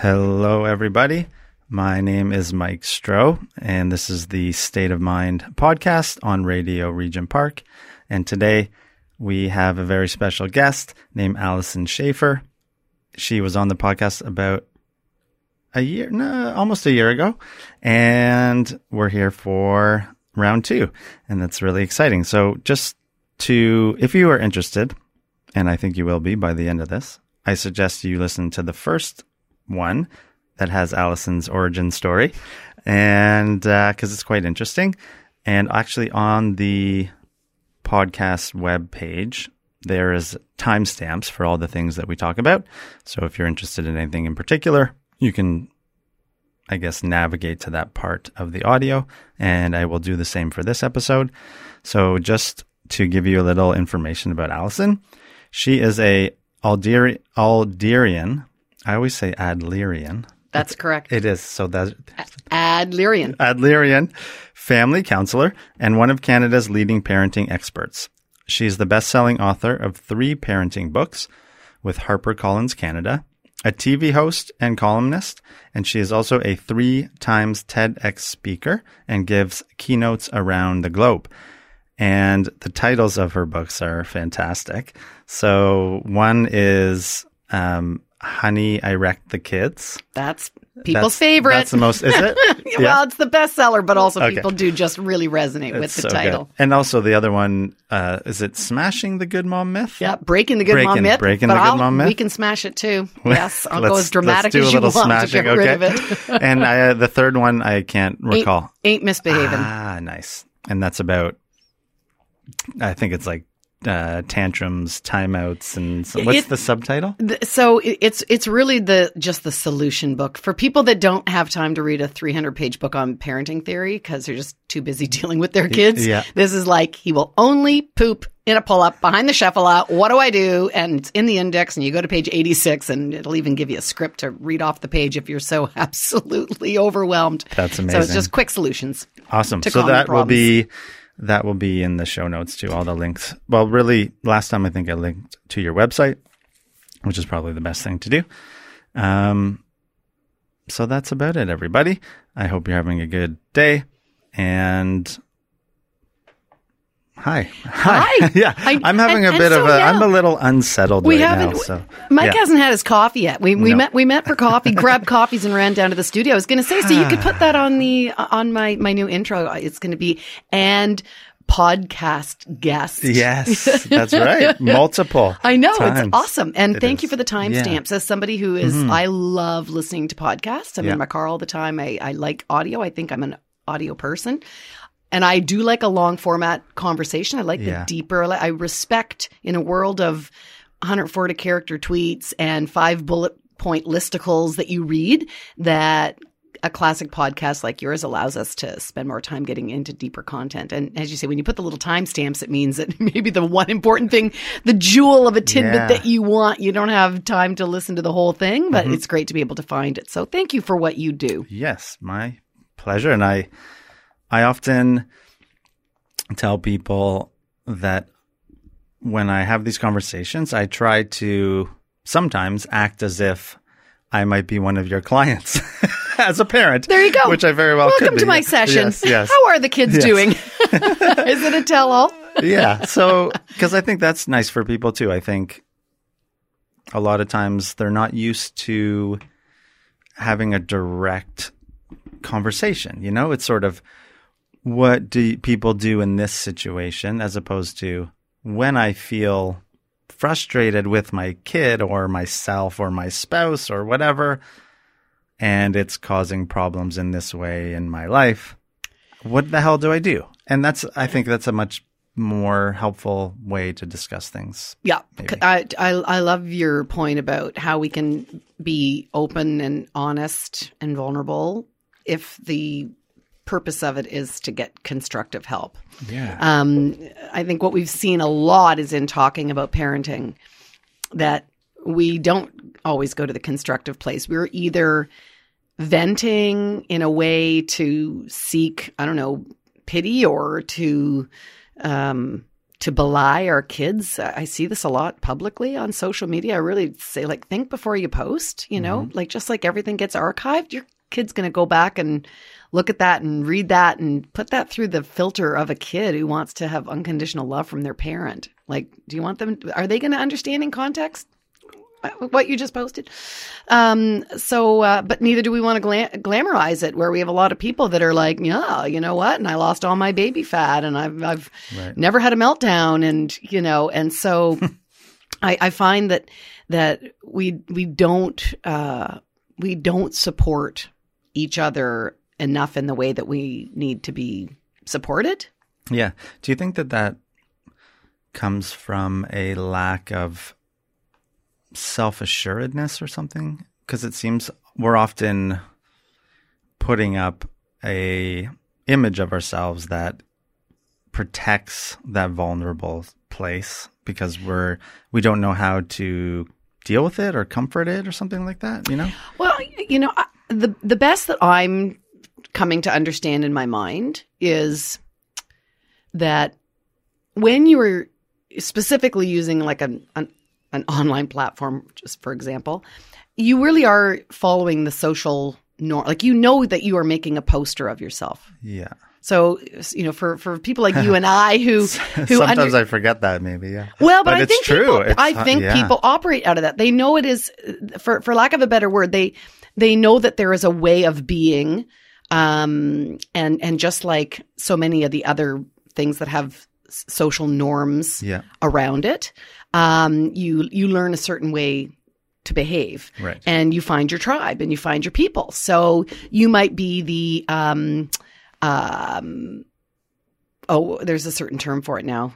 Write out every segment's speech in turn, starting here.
Hello, everybody. My name is Mike Stroh, and this is the State of Mind podcast on Radio Regent Park. And today we have a very special guest named Allison Schaefer. She was on the podcast about almost a year ago, and we're here for round two, and that's really exciting. So if you are interested, and I think you will be by the end of this, I suggest you listen to the first one that has Allison's origin story, and because it's quite interesting. And actually, on the podcast webpage, there is timestamps for all the things that we talk about. So if you're interested in anything in particular, you can, I guess, navigate to that part of the audio. And I will do the same for this episode. So just to give you a little information about Allison, she is a Adlerian. I always say Adlerian. That's correct. It is. So that's Adlerian family counselor and one of Canada's leading parenting experts. She's the best-selling author of 3 parenting books with HarperCollins Canada, a TV host and columnist, and she is also a 3 times TEDx speaker and gives keynotes around the globe. And the titles of her books are fantastic. So one is Honey I Wrecked the Kids. That's people's favorite. That's the most, is it? Yeah. Well, it's the bestseller, but also people do just really resonate with the title. Good. And also the other one, is it Smashing the Good Mom Myth? Yeah, Breaking the Good Mom Myth. We can smash it too. Yes, I'll go as dramatic as you want smashing, to get rid of it. And the third one, I can't recall. Ain't Misbehaving. Ah, nice. And that's about, I think it's like, tantrums, timeouts, and what's the subtitle? So it's really just the solution book for people that don't have time to read a 300-page book on parenting theory because they're just too busy dealing with their kids. Yeah. This is like, he will only poop in a pull-up behind the shuffle out. What do I do? And it's in the index, and you go to page 86, and it'll even give you a script to read off the page if you're so absolutely overwhelmed. That's amazing. So it's just quick solutions. Awesome. So that will be in the show notes too, all the links. Well, really, last time I think I linked to your website, which is probably the best thing to do. So that's about it, everybody. I hope you're having a good day. And hi. Yeah, I'm having I'm a little unsettled right now. So Mike hasn't had his coffee yet. We met for coffee, grabbed coffees, and ran down to the studio. I was going to say, so you could put that on my new intro. It's going to be and podcast guest. Yes, that's right. Multiple. I know times. It's awesome, and thank you for the timestamps. Yeah. As somebody who is, I love listening to podcasts. I'm in my car all the time. I like audio. I think I'm an audio person. And I do like a long format conversation. I like the deeper. I respect, in a world of 140 character tweets and 5 bullet point listicles that you read, that a classic podcast like yours allows us to spend more time getting into deeper content. And as you say, when you put the little timestamps, it means that maybe the one important thing, the jewel of a tidbit that you want, you don't have time to listen to the whole thing, but it's great to be able to find it. So thank you for what you do. Yes, my pleasure. And I often tell people that when I have these conversations, I try to sometimes act as if I might be one of your clients as a parent. There you go. Which I very well could be. Welcome to my session. Yes. How are the kids doing? Is it a tell-all? Yeah. So, because I think that's nice for people too. I think a lot of times they're not used to having a direct conversation. You know, it's sort of, what do people do in this situation, as opposed to when I feel frustrated with my kid or myself or my spouse or whatever, and it's causing problems in this way in my life, what the hell do I do? And I think that's a much more helpful way to discuss things. Yeah. I love your point about how we can be open and honest and vulnerable if the purpose of it is to get constructive help. Yeah. I think what we've seen a lot is in talking about parenting that we don't always go to the constructive place. We're either venting in a way to seek, I don't know, pity or to to belie our kids. I see this a lot publicly on social media. I really say, like, think before you post, you know, like, just like everything gets archived, your kid's going to go back and look at that and read that and put that through the filter of a kid who wants to have unconditional love from their parent. Like, do you want them, are they going to understand in context what you just posted? But neither do we want to glamorize it, where we have a lot of people that are like, yeah, you know what? And I lost all my baby fat and I've never had a meltdown. And, you know, and so I find that we don't support each other enough in the way that we need to be supported. Yeah. Do you think that comes from a lack of self-assuredness or something? Because it seems we're often putting up a image of ourselves that protects that vulnerable place because we don't know how to deal with it or comfort it or something like that, you know? Well, you know, the best that I'm coming to understand in my mind is that when you were specifically using like an online platform, just for example, you really are following the social norm. Like, you know that you are making a poster of yourself. Yeah. So, you know, for people like you and I who sometimes I forget that maybe, yeah. Well, but I think it's true. People operate out of that. They know it is, for lack of a better word, they know that there is a way of being, and just like so many of the other things that have social norms around it, you learn a certain way to behave, right? And you find your tribe and you find your people. So you might be the there's a certain term for it now,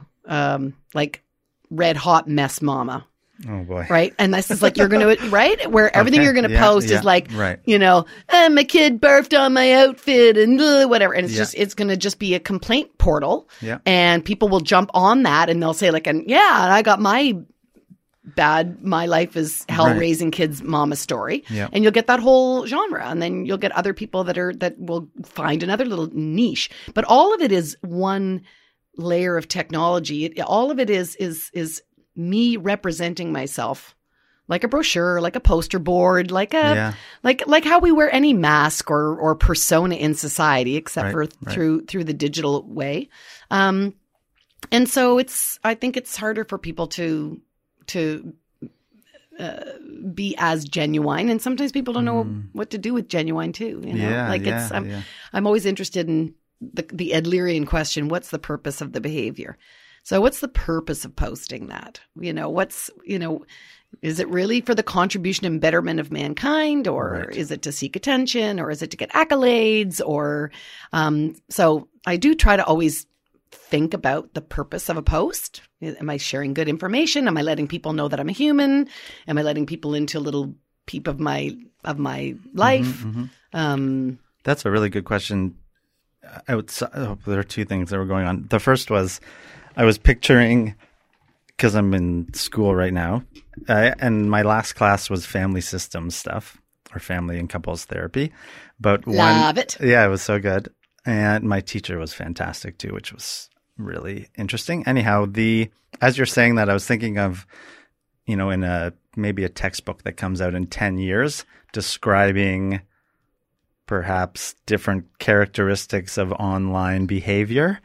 like red hot mess mama. Oh boy! Right, and this is like you're going to where everything you're going to post is like, you know, my kid barfed on my outfit and whatever, and it's just it's going to just be a complaint portal, and people will jump on that and they'll say like, and I got my life is hell raising kids mama story, and you'll get that whole genre, and then you'll get other people that will find another little niche, but all of it is one layer of technology. All of it is me representing myself like a brochure, like a poster board, like a like how we wear any mask or persona in society, except through the digital way. And so I think it's harder for people to be as genuine, and sometimes people don't know what to do with genuine too. You know, I'm always interested in the Adlerian question: what's the purpose of the behavior? So what's the purpose of posting that? You know, is it really for the contribution and betterment of mankind, or is it to seek attention, or is it to get accolades, or so I do try to always think about the purpose of a post. Am I sharing good information? Am I letting people know that I'm a human? Am I letting people into a little peep of my life? That's a really good question. There are two things that were going on. The first was, I was picturing, because I'm in school right now, and my last class was family systems stuff, or family and couples therapy. But love it. Yeah, it was so good. And my teacher was fantastic too, which was really interesting. Anyhow, as you're saying that, I was thinking of, you know, in maybe a textbook that comes out in 10 years describing perhaps different characteristics of online behavior.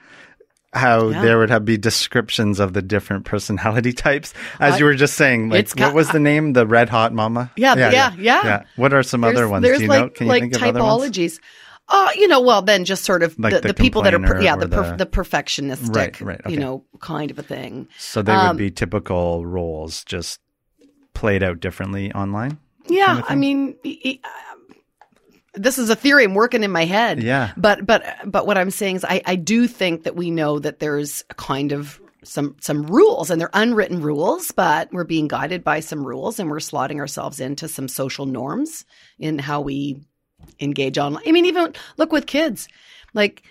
How there would be descriptions of the different personality types. As you were just saying, like, what was the name? The Red Hot Mama? Yeah. What are some other ones? Do you know? Can you think of other ones? There's typologies. You know, well, then just sort of like the people that are, the perfectionistic, you know, kind of a thing. So they would be typical roles just played out differently online? Yeah, kind of thing? I mean, this is a theory I'm working in my head. Yeah. But what I'm saying is I do think that we know that there's a kind of some rules, and they're unwritten rules, but we're being guided by some rules, and we're slotting ourselves into some social norms in how we engage online. I mean, even look with kids, like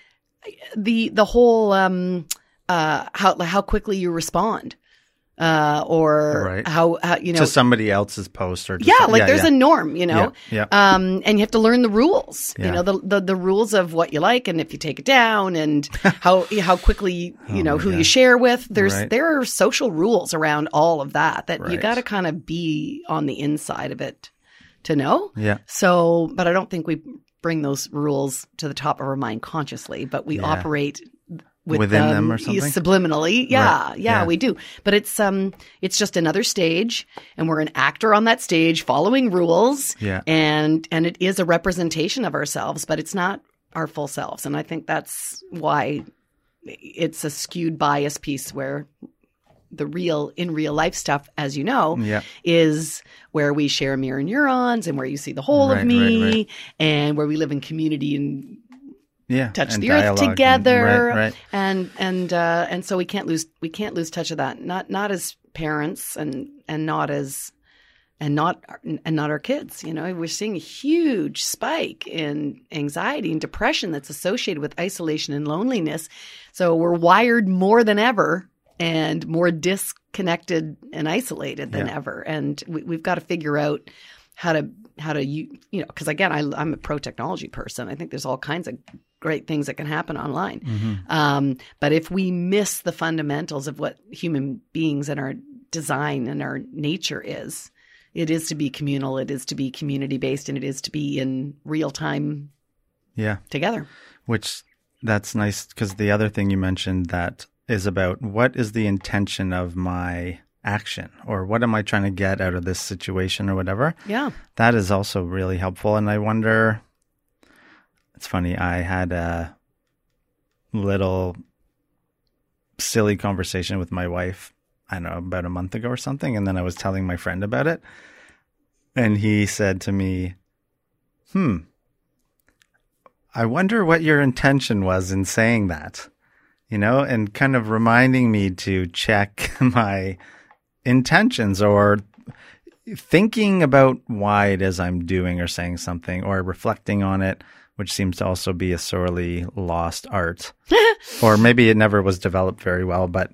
the whole how quickly you respond. or right. how you know, to somebody else's post or just, there's a norm, you know, and you have to learn the rules, you know, the rules of what you like and if you take it down and how quickly, you know, who you share with. There are social rules around all of that right. you got to kind of be on the inside of it to know. Yeah. So, but I don't think we bring those rules to the top of our mind consciously, but we operate within them or something subliminally. Yeah, right. Yeah, we do. But it's just another stage, and we're an actor on that stage following rules. Yeah. And it is a representation of ourselves, but it's not our full selves. And I think that's why it's a skewed bias piece where the real life stuff, as you know, is where we share mirror neurons and where you see the whole of me and where we live in community and touch and the earth together. And so we can't lose touch of that. Not as parents and not our kids. You know, we're seeing a huge spike in anxiety and depression that's associated with isolation and loneliness. So we're wired more than ever and more disconnected and isolated than ever. And we've got to figure out how to you know, because again, I'm a pro-technology person. I think there's all kinds of great things that can happen online. Mm-hmm. But if we miss the fundamentals of what human beings and our design and our nature is, it is to be communal, it is to be community-based, and it is to be in real time together. Which that's nice, because the other thing you mentioned that is about what is the intention of my action, or what am I trying to get out of this situation or whatever. Yeah. That is also really helpful. And I wonder, it's funny, I had a little silly conversation with my wife, I don't know, about a month ago or something. And then I was telling my friend about it. And he said to me, I wonder what your intention was in saying that. You know, and kind of reminding me to check my intentions or thinking about why it is I'm doing or saying something or reflecting on it, which seems to also be a sorely lost art. Or maybe it never was developed very well, but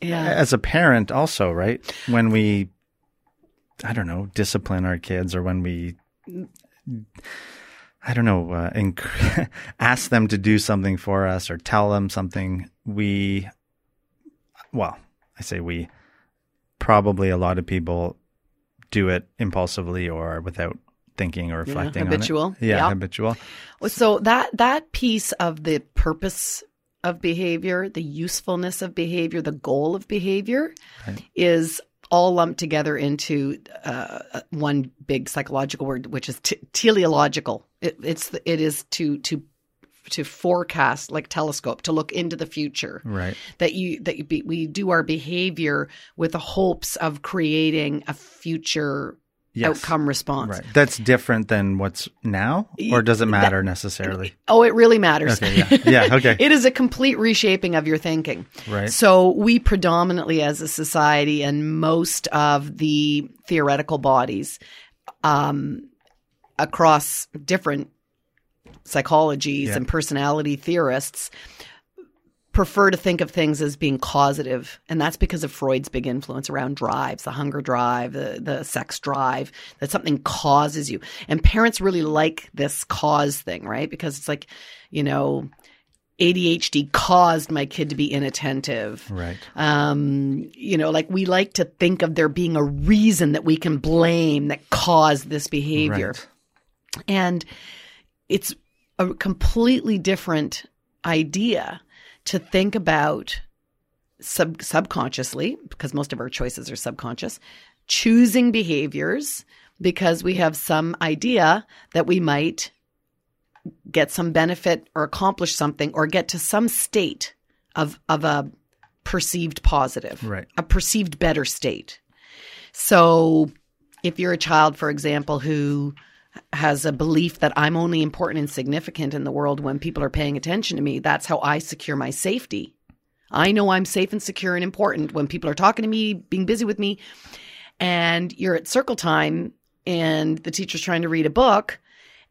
as a parent also, right? When we, I don't know, discipline our kids or when we... I don't know, ask them to do something for us or tell them something. I say we, probably a lot of people do it impulsively or without thinking or reflecting on it. Habitual. Yeah, habitual. So that piece of the purpose of behavior, the usefulness of behavior, the goal of behavior is all lumped together into one big psychological word, which is teleological. It is to forecast, like telescope, to look into the future. Right. We do our behavior with the hopes of creating a future outcome response. Right. That's different than what's now, or does it matter necessarily? Oh, it really matters. Okay, okay. It is a complete reshaping of your thinking. Right. So we predominantly as a society and most of the theoretical bodies across different psychologies and personality theorists prefer to think of things as being causative. And that's because of Freud's big influence around drives, the hunger drive, the sex drive, that something causes you. And parents really like this cause thing, right? Because it's like, you know, ADHD caused my kid to be inattentive. Right. You know, like we like to think of there being a reason that we can blame that caused this behavior. Right. And it's a completely different idea to think about subconsciously, because most of our choices are subconscious, choosing behaviors because we have some idea that we might get some benefit or accomplish something or get to some state of a perceived positive, a perceived better state. So if you're a child, for example, who has a belief that I'm only important and significant in the world when people are paying attention to me. That's how I secure my safety. I know I'm safe and secure and important when people are talking to me, being busy with me, and you're at circle time and the teacher's trying to read a book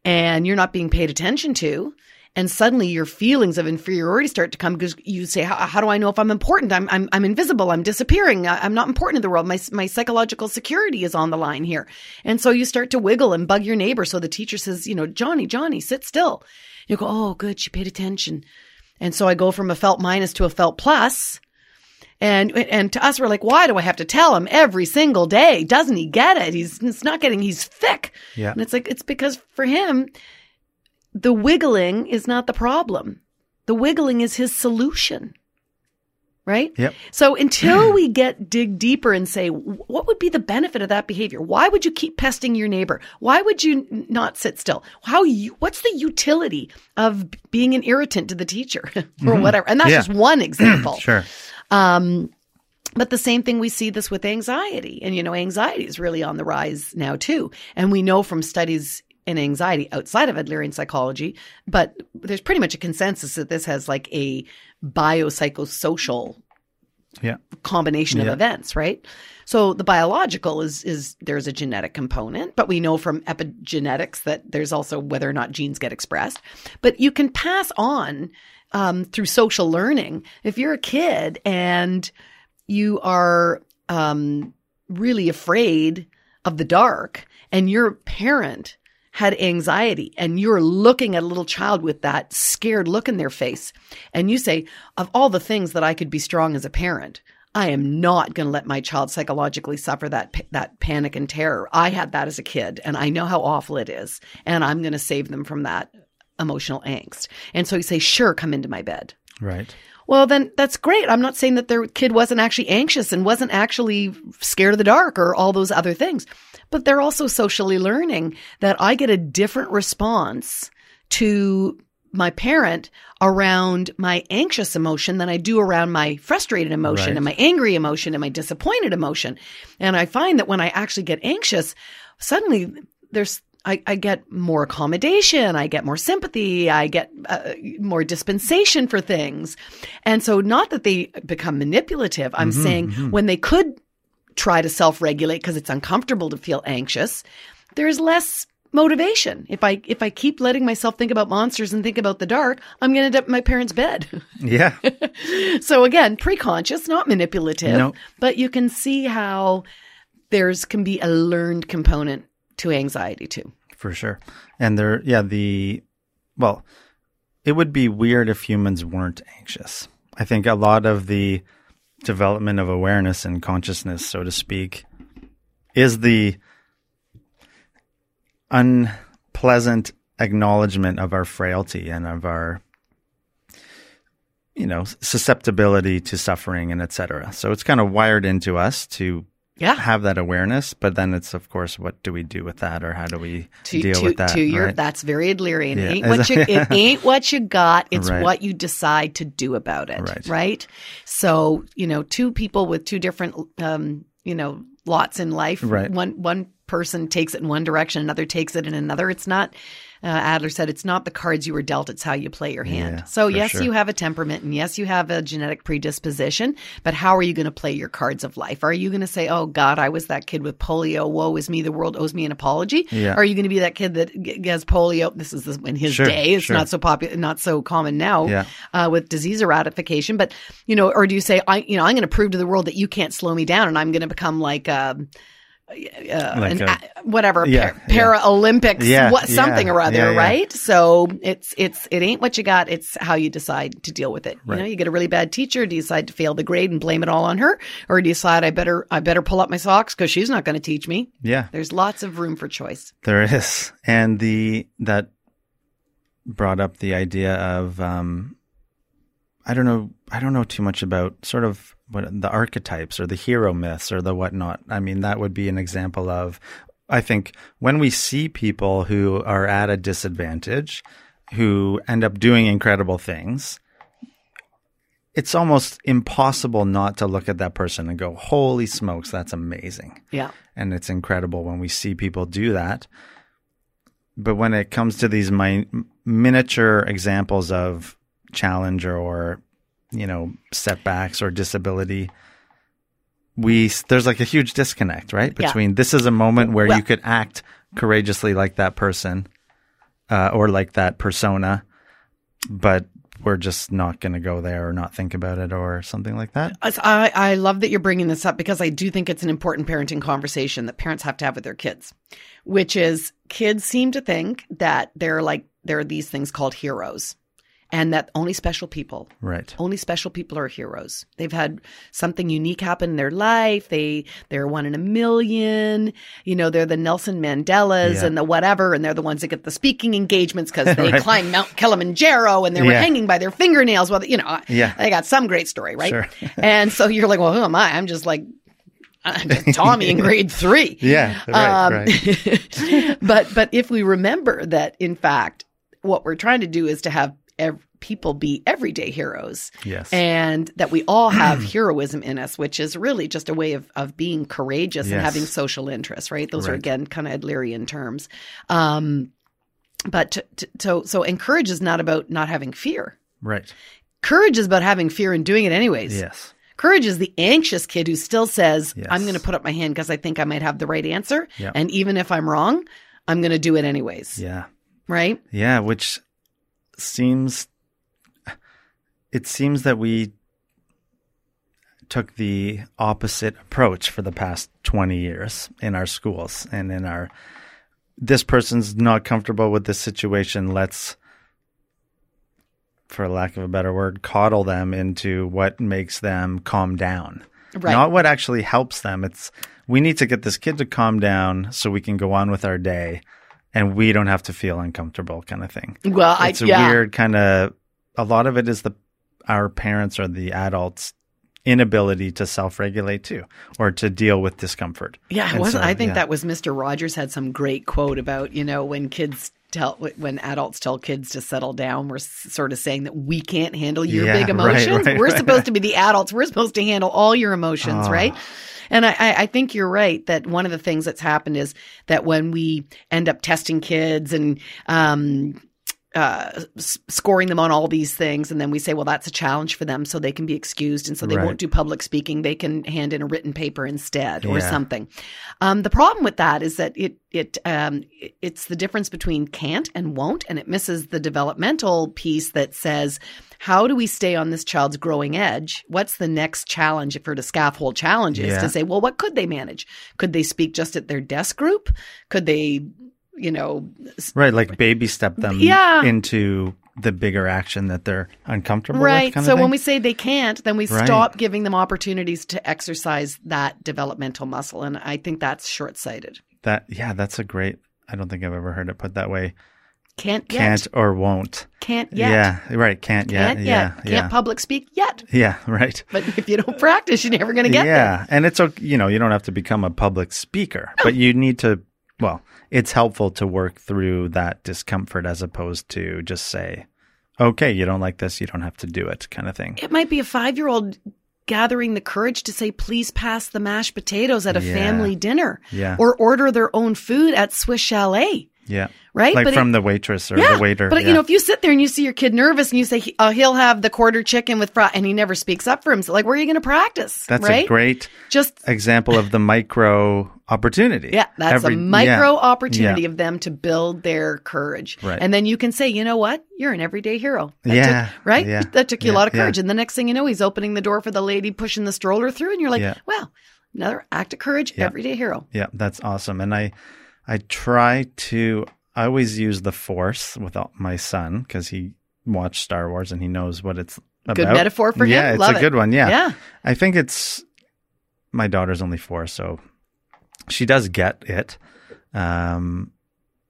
and you're not being paid attention to And suddenly your feelings of inferiority start to come because you say, how do I know if I'm important? I'm invisible. I'm disappearing. I'm not important in the world. My psychological security is on the line here. And so you start to wiggle and bug your neighbor. So the teacher says, you know, Johnny, sit still. You go, oh, good. She paid attention. And so I go from a felt minus to a felt plus. And to us, we're like, why do I have to tell him every single day? Doesn't he get it? He's thick. Yeah. And it's like, it's because for him, the wiggling is not the problem. The wiggling is his solution, right? Yep. So until we dig deeper and say, what would be the benefit of that behavior? Why would you keep pesting your neighbor? Why would you not sit still? What's the utility of being an irritant to the teacher or whatever? And that's just one example. Sure. But the same thing, we see this with anxiety. And, you know, anxiety is really on the rise now too. And we know from studies in anxiety outside of Adlerian psychology, but there's pretty much a consensus that this has like a biopsychosocial combination of events, right? So the biological is there's a genetic component, but we know from epigenetics that there's also whether or not genes get expressed. But you can pass on through social learning. If you're a kid and you are really afraid of the dark and your parent had anxiety and you're looking at a little child with that scared look in their face and you say, of all the things that I could be strong as a parent, I am not going to let my child psychologically suffer that panic and terror. I had that as a kid and I know how awful it is, and I'm going to save them from that emotional angst. And so you say, sure, come into my bed. Right. Well, then that's great. I'm not saying that their kid wasn't actually anxious and wasn't actually scared of the dark or all those other things. But they're also socially learning that I get a different response to my parent around my anxious emotion than I do around my frustrated emotion and my angry emotion and my disappointed emotion. And I find that when I actually get anxious, suddenly there's I get more accommodation, I get more sympathy, I get more dispensation for things. And so not that they become manipulative. I'm saying when they could try to self-regulate because it's uncomfortable to feel anxious, there's less motivation. If I keep letting myself think about monsters and think about the dark, I'm going to end up in my parents' bed. Yeah. So again, pre-conscious, not manipulative, but you can see how there's can be a learned component to anxiety too. For sure. And it would be weird if humans weren't anxious. I think a lot of the development of awareness and consciousness, so to speak, is the unpleasant acknowledgement of our frailty and of our, you know, susceptibility to suffering and et cetera. So it's kind of wired into us to have that awareness, but then it's, of course, what do we do with that, or how do we deal with that? That's very Adlerian. Yeah. It ain't what you got, it's what you decide to do about it, right? So, you know, two people with two different, lots in life. Right. One person takes it in one direction, another takes it in another. It's not, Adler said, it's not the cards you were dealt, it's how you play your hand. Yeah, so yes, you have a temperament, and yes, you have a genetic predisposition, but how are you going to play your cards of life? Are you going to say, oh God, I was that kid with polio, woe is me, the world owes me an apology? Yeah. Or are you going to be that kid that has polio, this is in his day, it's not so popular, not so common now with disease eradication, but, you know, or do you say, I'm going to prove to the world that you can't slow me down, and I'm going to become like Paralympics, something or other, right? So it ain't what you got, it's how you decide to deal with it. Right. You know, you get a really bad teacher, do you decide to fail the grade and blame it all on her, or do you decide I better pull up my socks because she's not going to teach me? Yeah, there's lots of room for choice. There is, and that brought up the idea of I don't know too much about sort of what the archetypes or the hero myths or the whatnot. I mean, that would be an example of, I think, when we see people who are at a disadvantage, who end up doing incredible things, it's almost impossible not to look at that person and go, holy smokes, that's amazing. Yeah. And it's incredible when we see people do that. But when it comes to these miniature examples of challenge or setbacks or disability, there's like a huge disconnect, right? Between this is a moment where you could act courageously like that person or like that persona, but we're just not going to go there or not think about it or something like that. I love that you're bringing this up, because I do think it's an important parenting conversation that parents have to have with their kids, which is kids seem to think that there are these things called heroes, and that only special people, right? Only special people are heroes. They've had something unique happen in their life. They're one in a million. You know, they're the Nelson Mandelas and the whatever, and they're the ones that get the speaking engagements because they climbed Mount Kilimanjaro and they were hanging by their fingernails. Well, you know, they got some great story, right? Sure. And so you're like, well, who am I? I'm just Tommy in grade 3. Yeah, right. But if we remember that, in fact, what we're trying to do is to have people be everyday heroes. Yes. And that we all have heroism in us, which is really just a way of being courageous and having social interests, right? Those are, again, kind of Adlerian terms. But so courage is not about not having fear. Right. Courage is about having fear and doing it anyways. Yes. Courage is the anxious kid who still says, I'm going to put up my hand because I think I might have the right answer. Yep. And even if I'm wrong, I'm going to do it anyways. Yeah. Right? Yeah, which... It seems that we took the opposite approach for the past 20 years in our schools and in our, this person's not comfortable with this situation. Let's, for lack of a better word, coddle them into what makes them calm down. Right. Not what actually helps them. It's, we need to get this kid to calm down so we can go on with our day. And we don't have to feel uncomfortable, kind of thing. Well, it's a weird kind of. A lot of it is our parents or the adults' inability to self-regulate too, or to deal with discomfort. Yeah, I think that was Mr. Rogers had some great quote about, you know, when adults tell kids to settle down, we're sort of saying that we can't handle your big emotions. Right, we're supposed to be the adults. We're supposed to handle all your emotions, right? And I think you're right that one of the things that's happened is that when we end up testing kids and scoring them on all these things, and then we say, well, that's a challenge for them so they can be excused and so they won't do public speaking. They can hand in a written paper instead or something. The problem with that is that it's the difference between can't and won't, and it misses the developmental piece that says – how do we stay on this child's growing edge? What's the next challenge if we're to scaffold challenges to say, well, what could they manage? Could they speak just at their desk group? Could they, you know... Right, like baby step them into the bigger action that they're uncomfortable with. Right, so when we say they can't, then we stop giving them opportunities to exercise that developmental muscle. And I think that's short-sighted. That's a great... I don't think I've ever heard it put that way. Can't yet. Can't or won't. Can't yet. Yeah, right. Can't yet. Can't public speak yet. Yeah, right. But if you don't practice, you're never going to get there. Yeah, and it's okay. You know, you don't have to become a public speaker, but you need to. Well, it's helpful to work through that discomfort as opposed to just say, "Okay, you don't like this, you don't have to do it," kind of thing. It might be a 5-year-old gathering the courage to say, please pass the mashed potatoes at a family dinner, or order their own food at Swiss Chalet. Yeah. Right? Like but from the waitress or the waiter. But, you know, if you sit there and you see your kid nervous and you say, he'll have the quarter chicken with fry, and he never speaks up for himself, like, where are you going to practice? That's a great example of the micro opportunity. Yeah, that's a micro opportunity of them to build their courage. Right. And then you can say, you know what? You're an everyday hero. That took you a lot of courage. And the next thing you know, he's opening the door for the lady pushing the stroller through. And you're like, wow, another act of courage, everyday hero. Yeah, that's awesome. And I always use the force with my son because he watched Star Wars and he knows what it's about. Good metaphor for him. Yeah, it's a good one. Yeah. I think it's – my daughter's only 4, so she does get it. And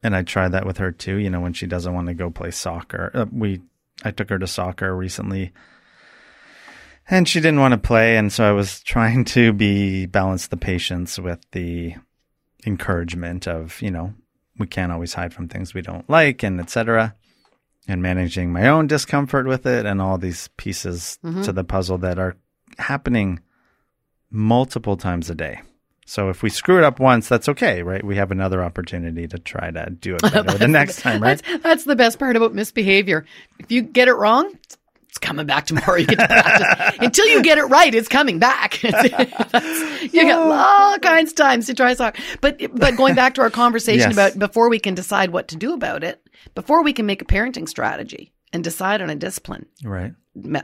I try that with her too, you know, when she doesn't want to go play soccer. I took her to soccer recently and she didn't want to play, and so I was trying to balance the patience with the – encouragement of, you know, we can't always hide from things we don't like, and etc., and managing my own discomfort with it, and all these pieces to the puzzle that are happening multiple times a day. So if we screw it up once, that's okay, right? We have another opportunity to try to do it better the next time, right? That's the best part about misbehavior. If you get it wrong, it's coming back tomorrow. You get to practice. Until you get it right, it's coming back. You got all kinds of times to try soccer. But going back to our conversation about before we can decide what to do about it, before we can make a parenting strategy, and decide on a discipline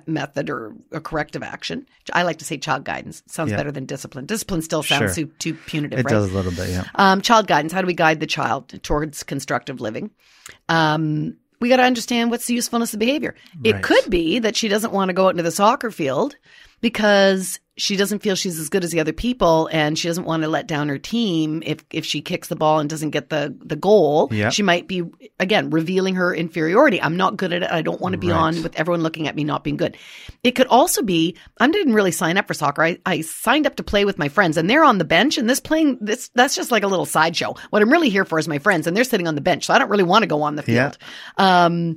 method or a corrective action. I like to say child guidance. Sounds better than discipline. Discipline still sounds too punitive, it does a little bit, yeah. Child guidance. How do we guide the child towards constructive living? We got to understand what's the usefulness of behavior. Right. It could be that she doesn't want to go out into the soccer field because she doesn't feel she's as good as the other people, and she doesn't want to let down her team if she kicks the ball and doesn't get the goal. Yep. She might be, again, revealing her inferiority. I'm not good at it. I don't want to be on with everyone looking at me not being good. It could also be, I didn't really sign up for soccer. I signed up to play with my friends, and they're on the bench, and this that's just like a little sideshow. What I'm really here for is my friends, and they're sitting on the bench, so I don't really want to go on the field. Yeah.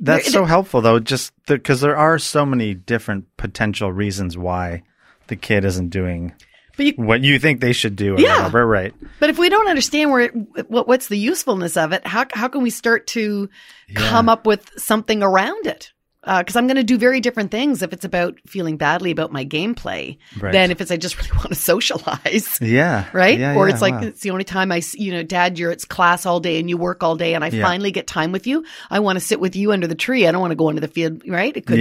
That's so helpful, though, just because there are so many different potential reasons why the kid isn't doing what you think they should do, or whatever, right? But if we don't understand what's the usefulness of it, how can we start to come up with something around it? Because I'm going to do very different things if it's about feeling badly about my gameplay than if it's I just really want to socialize. Yeah. Right? Yeah, or it's like, it's the only time Dad, it's class all day and you work all day and I finally get time with you. I want to sit with you under the tree. I don't want to go into the field, right? It could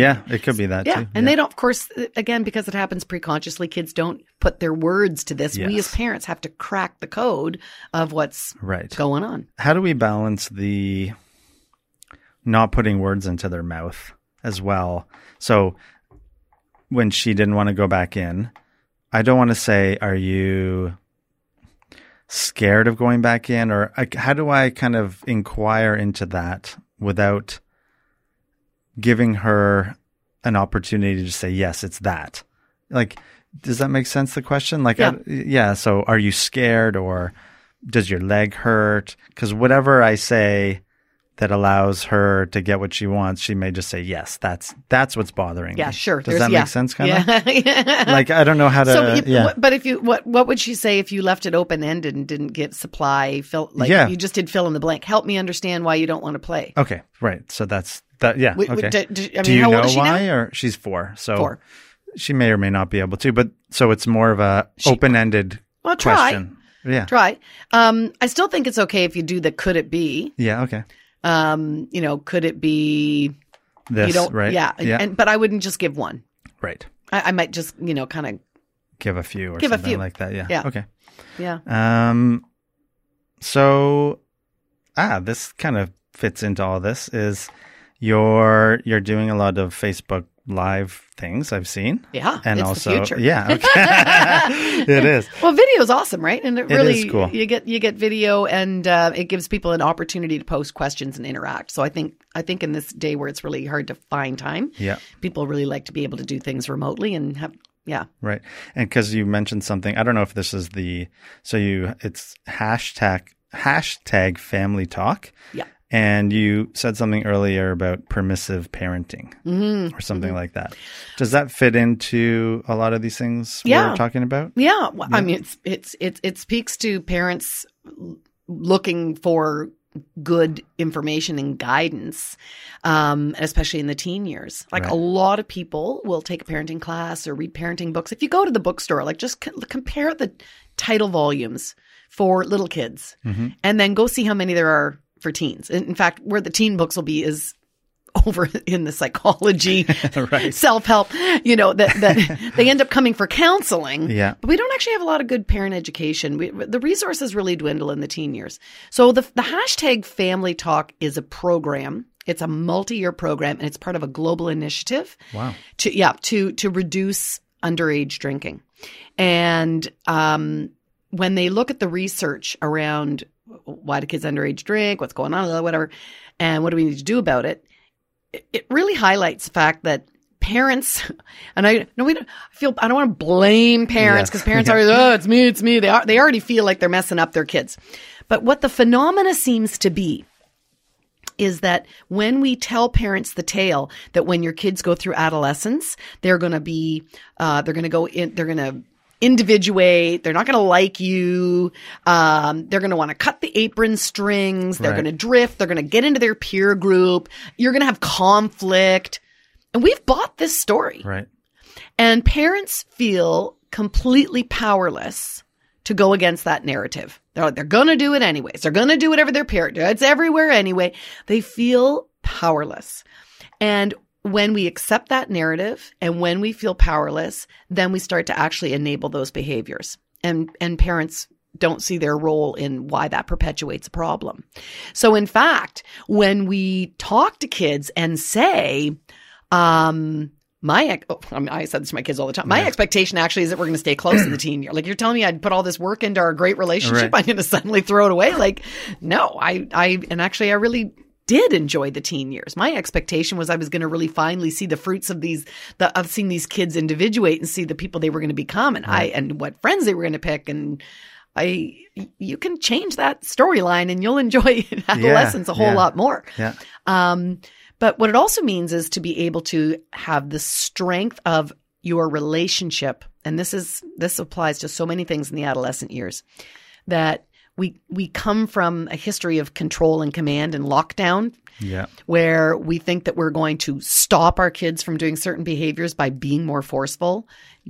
be that too. Yeah. And they don't, of course, again, because it happens preconsciously, kids don't put their words to this. Yes. We as parents have to crack the code of what's going on. How do we balance the not putting words into their mouth as well? So when she didn't want to go back in, I don't want to say, are you scared of going back in? Or how do I kind of inquire into that without giving her an opportunity to say, yes, it's that? Like, does that make sense, the question? Like, so are you scared, or does your leg hurt? Because whatever I say that allows her to get what she wants, she may just say, yes, that's what's bothering me. Yeah, sure. Does that make sense, kind of? Yeah. Like, I don't know how to... But if you... What would she say if you left it open-ended and didn't get supply? You just did fill in the blank. Help me understand why you don't want to play. Okay, right. So that's... Do you know why? Or she's 4. So she may or may not be able to. But so it's more of a open-ended question. Try. I still think it's okay if you do the could it be. Yeah, okay. Could it be this? But I wouldn't just give one. Right. I might just, kind of give a few like that. Yeah. Yeah. Okay. Yeah. So this kind of fits into all this is you're doing a lot of Facebook live things, I've seen. Yeah. And it's also the future. Yeah. Okay. It is. Well, video is awesome, right? And it really is cool. You get video, and it gives people an opportunity to post questions and interact. So I think in this day where it's really hard to find time, people really like to be able to do things remotely and have right. And because you mentioned something, I don't know if this is it's hashtag Family Talk. Yeah. And you said something earlier about permissive parenting or something like that. Does that fit into a lot of these things we're talking about? Yeah. Well, I mean, it speaks to parents looking for good information and guidance, especially in the teen years. Like a lot of people will take a parenting class or read parenting books. If you go to the bookstore, like just compare the title volumes for little kids and then go see how many there are for teens. In fact, where the teen books will be is over in the psychology, self-help, that they end up coming for counseling. Yeah. But we don't actually have a lot of good parent education. The resources really dwindle in the teen years. So the hashtag Family Talk is a program. It's a multi-year program, and it's part of a global initiative. Wow. To reduce underage drinking. And when they look at the research around why do kids underage drink, what's going on, whatever, and what do we need to do about it, it really highlights the fact that parents, and I don't want to blame parents because parents are it's me. They already feel like they're messing up their kids. But what the phenomena seems to be is that when we tell parents the tale that when your kids go through adolescence, they're going to be, individuate. They're not going to like you. They're going to want to cut the apron strings. They're going to drift. They're going to get into their peer group. You're going to have conflict. And we've bought this story. Right. And parents feel completely powerless to go against that narrative. They're going to do it anyways. They're going to do whatever their parent does. It's everywhere anyway. They feel powerless. And when we accept that narrative and when we feel powerless, then we start to actually enable those behaviors. And parents don't see their role in why that perpetuates a problem. So in fact, when we talk to kids and say, I said this to my kids all the time. My expectation actually is that we're going to stay close in the teen year. Like, you're telling me I'd put all this work into our great relationship. Right. I'm going to suddenly throw it away. Like, no, I really did enjoy the teen years. My expectation was I was going to really finally see the fruits of seeing these kids individuate and see the people they were going to become and right. And what friends they were going to pick. And you can change that storyline and you'll enjoy adolescence a whole lot more. Yeah. But what it also means is to be able to have the strength of your relationship, and this applies to so many things in the adolescent years, that we come from a history of control and command and lockdown, where we think that we're going to stop our kids from doing certain behaviors by being more forceful,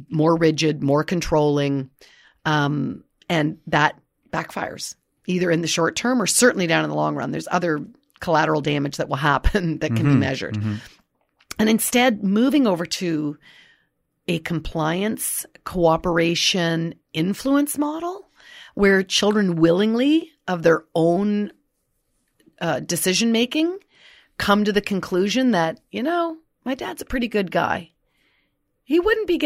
more rigid, more controlling, and that backfires either in the short term or certainly down in the long run. There's other collateral damage that will happen that can be measured. Mm-hmm. And instead, moving over to a compliance, cooperation, influence model where children willingly, of their own decision-making, come to the conclusion that, my dad's a pretty good guy. He wouldn't be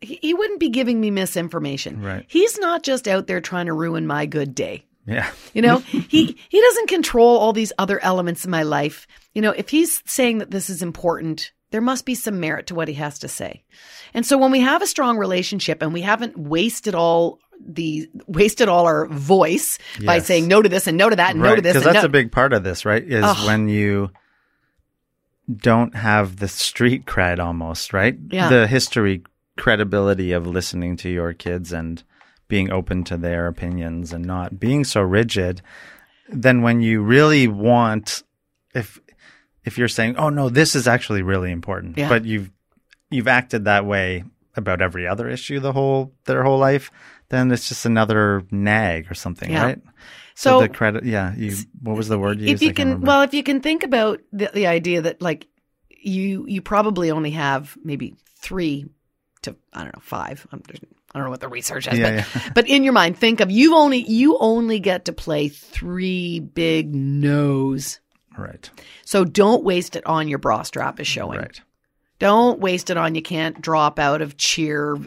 he wouldn't be giving me misinformation. Right. He's not just out there trying to ruin my good day. Yeah. He doesn't control all these other elements in my life. If he's saying that this is important, there must be some merit to what he has to say. And so when we have a strong relationship and we haven't wasted all our voice by saying no to this and no to that and no to this. Because that's a big part of this, right? Is when you don't have the street cred almost, right? Yeah. The history credibility of listening to your kids and being open to their opinions and not being so rigid, then when you really want, if you're saying, oh no, this is actually really important, but you've acted that way about every other issue their whole life, then it's just another nag or something, right? So the credit, what was the word you used? If you can think about the idea that like you probably only have maybe 3 to 5. I don't know what the research has, but in your mind, think of you only get to play 3 big no's. Right. So don't waste it on your bra strap is showing. Right. Don't waste it on you can't drop out of cheer.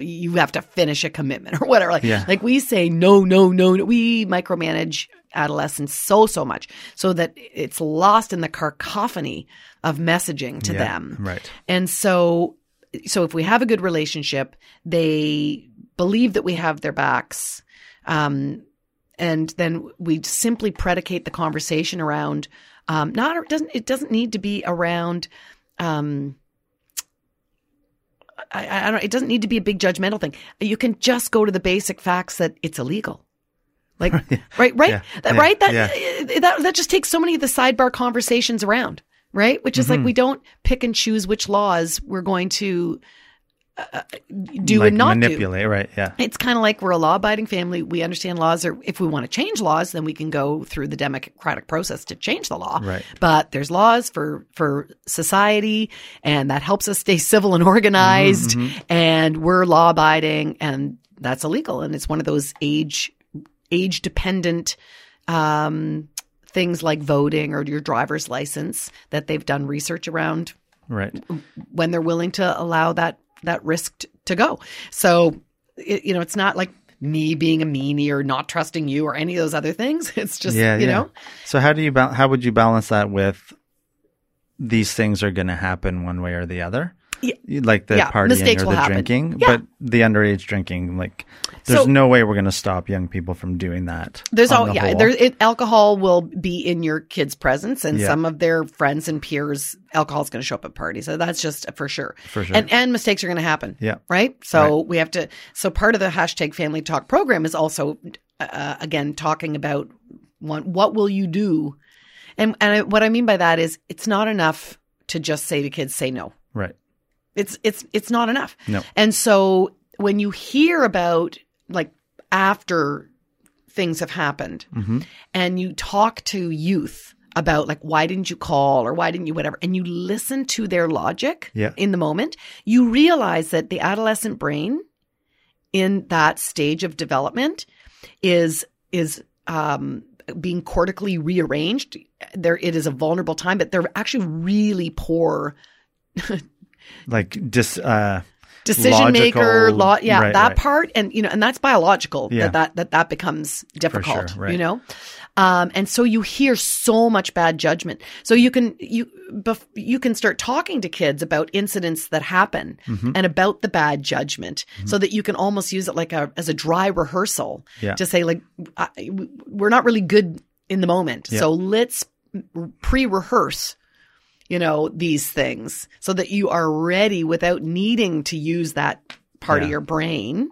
You have to finish a commitment or whatever. Like we say no. We micromanage adolescents so much so that it's lost in the cacophony of messaging to them. Right. And so if we have a good relationship, they believe that we have their backs. And then we simply predicate the conversation around it doesn't need to be around it doesn't need to be a big judgmental thing. You can just go to the basic facts that it's illegal. Like right? Yeah. That just takes so many of the sidebar conversations around. Right? Which is like we don't pick and choose which laws we're going to do like and not manipulate, do. Right? Yeah. It's kind of like we're a law-abiding family. We understand laws, or if we want to change laws, then we can go through the democratic process to change the law. Right. But there's laws for society, and that helps us stay civil and organized, and we're law-abiding, and that's illegal. And it's one of those age-dependent things like voting or your driver's license that they've done research around when they're willing to allow that risk to go. So, it's not like me being a meanie or not trusting you or any of those other things. It's just, know. So how would you balance that with these things are going to happen one way or the other? Yeah. Like the partying mistakes or the drinking, but the underage drinking, like there's no way we're going to stop young people from doing that. There's alcohol will be in your kids' presence, and some of their friends and peers, alcohol is going to show up at parties. So that's just for sure. And mistakes are going to happen. Yeah. Right. So we have to. So part of the hashtag Family Talk program is also again talking about what will you do, and what I mean by that is it's not enough to just say to kids say no. Right. It's not enough. No. And so when you hear about like after things have happened and you talk to youth about like, why didn't you call or why didn't you whatever, and you listen to their logic in the moment, you realize that the adolescent brain in that stage of development is being cortically rearranged. There, it is a vulnerable time, but they're actually really poor, like decision maker, part, and you know, and that's biological. Yeah. That becomes difficult, sure, right. You know, and so you hear so much bad judgment. So you can start talking to kids about incidents that happen and about the bad judgment, so that you can almost use it like as a dry rehearsal to say like, we're not really good in the moment, so let's pre-rehearse. You know, these things, so that you are ready without needing to use that part of your brain.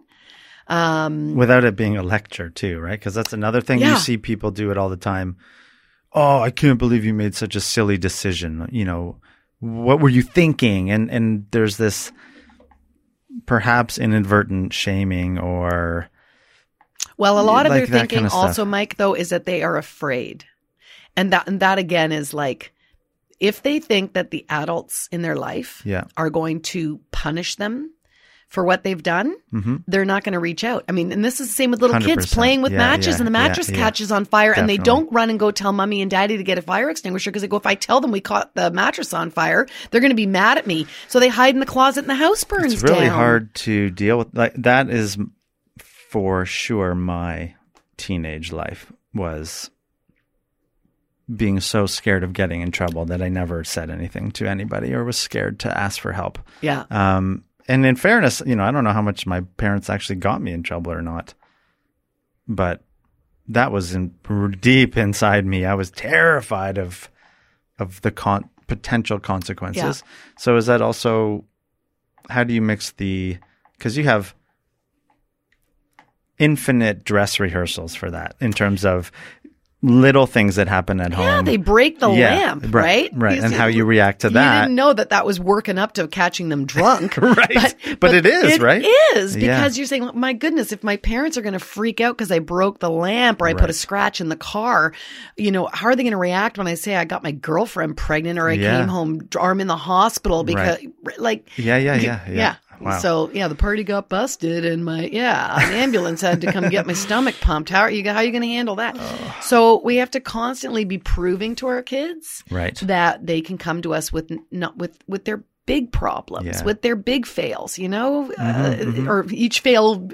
Without it being a lecture too, right? Because that's another thing you see people do it all the time. Oh, I can't believe you made such a silly decision. You know, what were you thinking? And there's this perhaps inadvertent shaming or... Well, a lot of their thinking kind of also, Mike, though, is that they are afraid. And that again is like... If they think that the adults in their life are going to punish them for what they've done, they're not going to reach out. I mean, and this is the same with little 100%. Kids playing with matches and the mattress catches on fire and they don't run and go tell mommy and daddy to get a fire extinguisher because they go, if I tell them we caught the mattress on fire, they're going to be mad at me. So they hide in the closet and the house burns down. It's really hard to deal with. Like, that is for sure my teenage life was... being so scared of getting in trouble that I never said anything to anybody or was scared to ask for help. Yeah. And in fairness, you know, I don't know how much my parents actually got me in trouble or not, but that was deep inside me. I was terrified of the potential consequences. Yeah. So is that also, how do you mix the, because you have infinite dress rehearsals for that in terms of little things that happen at home. Yeah, they break the lamp, right? Right, and how you react to that. You didn't know that was working up to catching them drunk. Right, but it is, right? It is, because you're saying, my goodness, if my parents are going to freak out because I broke the lamp or I put a scratch in the car, you know, how are they going to react when I say I got my girlfriend pregnant or I came home, or I'm in the hospital because, like... Yeah. Wow. So, the party got busted and an ambulance had to come get my stomach pumped. How are you going to handle that? Oh. So we have to constantly be proving to our kids that they can come to us with their big problems, with their big fails, you know, or each fail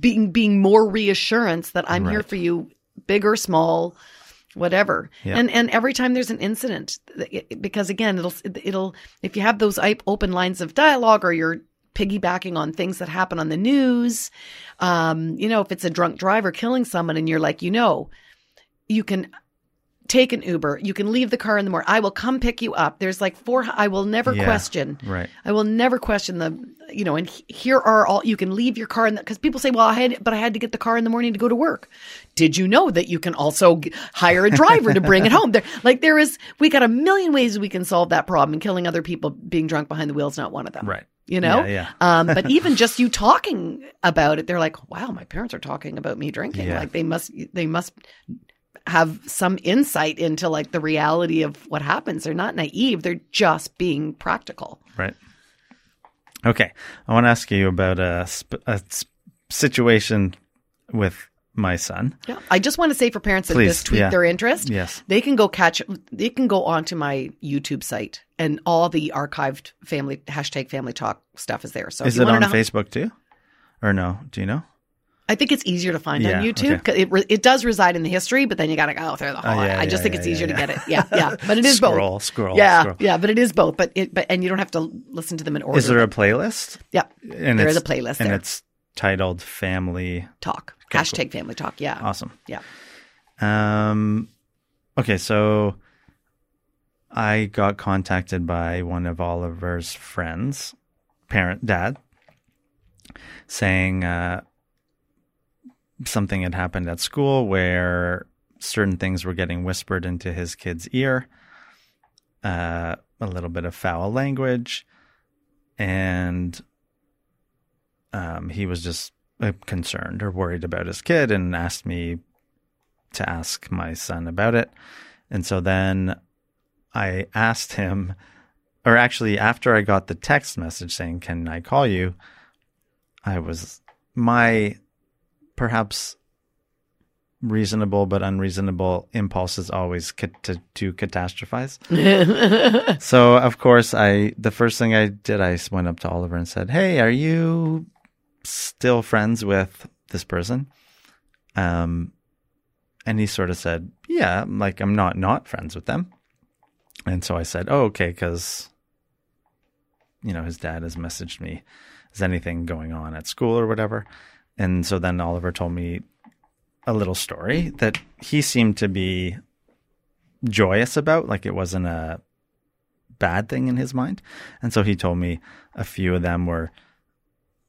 being more reassurance that I'm here for you, big or small, whatever. Yeah. And every time there's an incident, because again, it'll if you have those open lines of dialogue or you're piggybacking on things that happen on the news. You know, if it's a drunk driver killing someone and you're like, you know, you can take an Uber, you can leave the car in the morning. I will come pick you up. There's like I will never question. Right. I will never question and here are all, you can leave your car because people say, well, I had to get the car in the morning to go to work. Did you know that you can also hire a driver to bring it home? We got a million ways we can solve that problem, and killing other people, being drunk behind the wheel is not one of them. Right. You know, but even just you talking about it, they're like, wow, my parents are talking about me drinking. Yeah. Like they must have some insight into like the reality of what happens. They're not naive. They're just being practical. Right. Okay. I want to ask you about a situation with my son. Yeah. I just want to say for parents that just tweak their interest. Yes. They can go onto my YouTube site. And all the archived #Family Talk stuff is there. So is it on Facebook too? Or no? Do you know? I think it's easier to find on YouTube. Okay. It does reside in the history, but then you got to go through the whole I just think it's easier to get it. Yeah. But it is both. Scroll. Yeah, but it is both. But you don't have to listen to them in order. Is there a playlist? Yeah. There is a playlist there. And it's titled Family Talk. Okay, # Family Talk. Yeah. Awesome. Yeah. Okay, so... I got contacted by one of Oliver's friends, dad, saying something had happened at school where certain things were getting whispered into his kid's ear, a little bit of foul language, and he was just concerned or worried about his kid and asked me to ask my son about it. And so then I asked him, or actually after I got the text message saying, can I call you? I was, my perhaps reasonable but unreasonable impulse is always to catastrophize. So of course, the first thing I did, I went up to Oliver and said, hey, are you still friends with this person? And he sort of said, yeah, like I'm not friends with them. And so I said, oh, okay, because, you know, his dad has messaged me, is anything going on at school or whatever? And so then Oliver told me a little story that he seemed to be joyous about, like it wasn't a bad thing in his mind. And so he told me a few of them were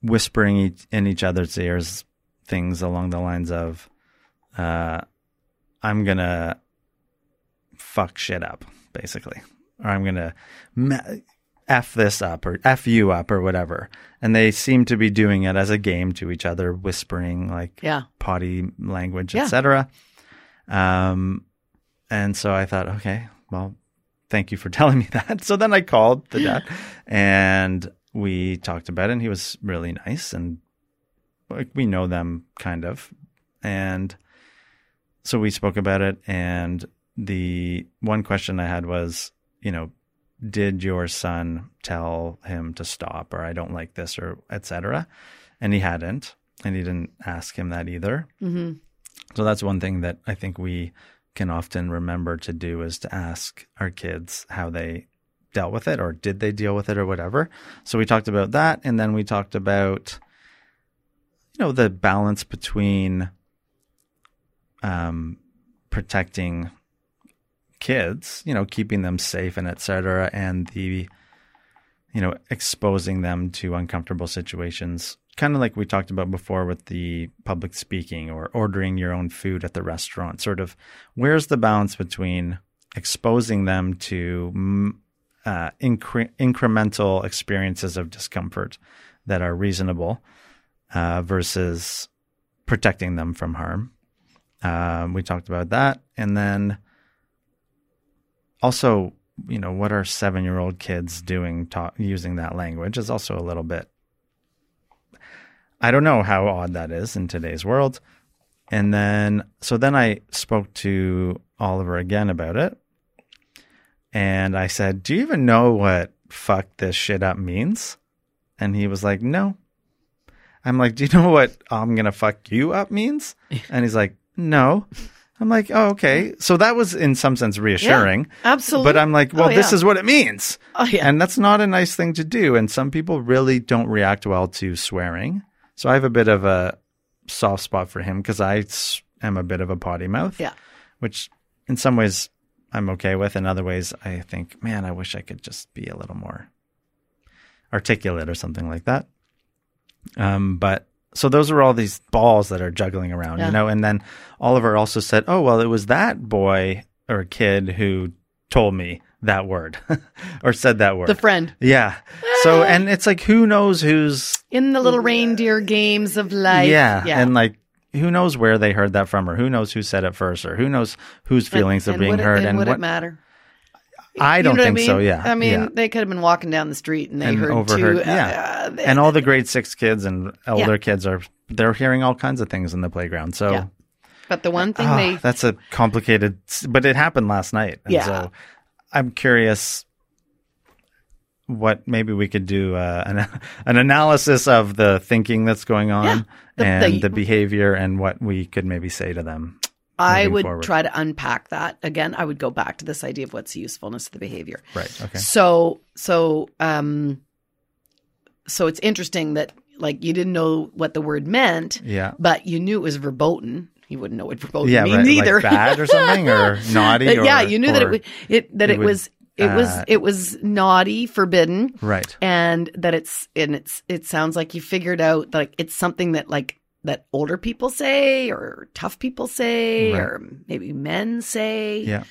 whispering in each other's ears things along the lines of, I'm going to fuck shit up, basically, or I'm going to F this up or F you up or whatever. And they seem to be doing it as a game to each other, whispering like potty language, etc. And so I thought, okay, well, thank you for telling me that. So then I called the dad and we talked about it, and he was really nice, and like we know them kind of. And so we spoke about it, and the one question I had was, you know, did your son tell him to stop, or I don't like this, or etc.? And he hadn't, and he didn't ask him that either. Mm-hmm. So that's one thing that I think we can often remember to do, is to ask our kids how they dealt with it, or did they deal with it, or whatever. So we talked about that, and then we talked about, you know, the balance between protecting kids, you know, keeping them safe and etc., and the, you know, exposing them to uncomfortable situations, kind of like we talked about before with the public speaking or ordering your own food at the restaurant. Sort of, where's the balance between exposing them to incremental experiences of discomfort that are reasonable versus protecting them from harm? We talked about that, and then also, you know, what are 7-year-old kids doing using that language is also a little bit, I don't know how odd that is in today's world. And then, so then I spoke to Oliver again about it. And I said, do you even know what fuck this shit up means? And he was like, no. I'm like, do you know what I'm going to fuck you up means? And he's like, no. I'm like, oh, okay. So that was in some sense reassuring. Yeah, absolutely. But I'm like, well, this is what it means. Oh, yeah. And that's not a nice thing to do. And some people really don't react well to swearing. So I have a bit of a soft spot for him because I am a bit of a potty mouth, which in some ways I'm okay with. In other ways, I think, man, I wish I could just be a little more articulate or something like that. But so those are all these balls that are juggling around, you know. And then Oliver also said, oh, well, it was that boy or kid who told me that word or said that word. The friend. Yeah. So, and it's like, who knows who's in the little reindeer games of life. Yeah. And like, who knows where they heard that from, or who knows who said it first, or who knows whose feelings are being heard. And would it matter? I don't think so, yeah. I mean, they could have been walking down the street and they heard two. And all the grade 6 kids and older kids, they're hearing all kinds of things in the playground. So, but the one thing that's a complicated, but it happened last night. And so I'm curious what maybe we could do an analysis of the thinking that's going on and the behavior and what we could maybe say to them. I would try to unpack that. Again, I would go back to this idea of what's the usefulness of the behavior. Right. Okay. So it's interesting that like you didn't know what the word meant, but you knew it was verboten. You wouldn't know what verboten means either. Like bad or something, or naughty. You knew that it was naughty, forbidden. Right. And that it sounds like you figured out that like, it's something that like that older people say, or tough people say, or maybe men say, you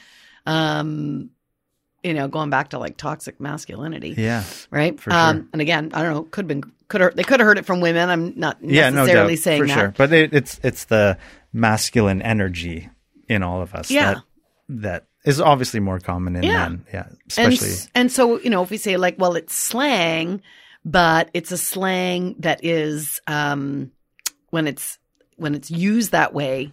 know, going back to like toxic masculinity. Yeah. Right. For sure. And again, I don't know, they could have heard it from women. I'm not necessarily saying that. But it's the masculine energy in all of us that that is obviously more common in men. Yeah, especially. And so, you know, if we say like, well, it's slang, but it's a slang that is when it's used that way,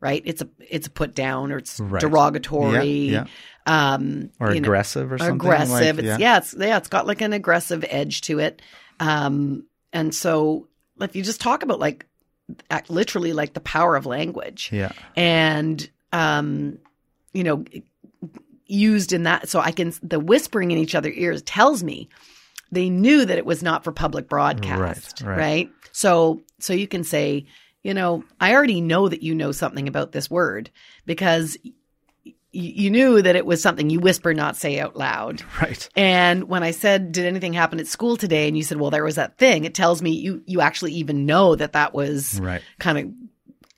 right? It's a put down, or it's derogatory, or aggressive, or something. Aggressive. Like, it's got like an aggressive edge to it. And so, if you just talk about like literally like the power of language, and you know, used in that. So the whispering in each other's ears tells me they knew that it was not for public broadcast, right? So you can say, you know, I already know that you know something about this word because you knew that it was something you whisper, not say out loud. Right. And when I said, did anything happen at school today? And you said, well, there was that thing. It tells me you actually even know that was kind of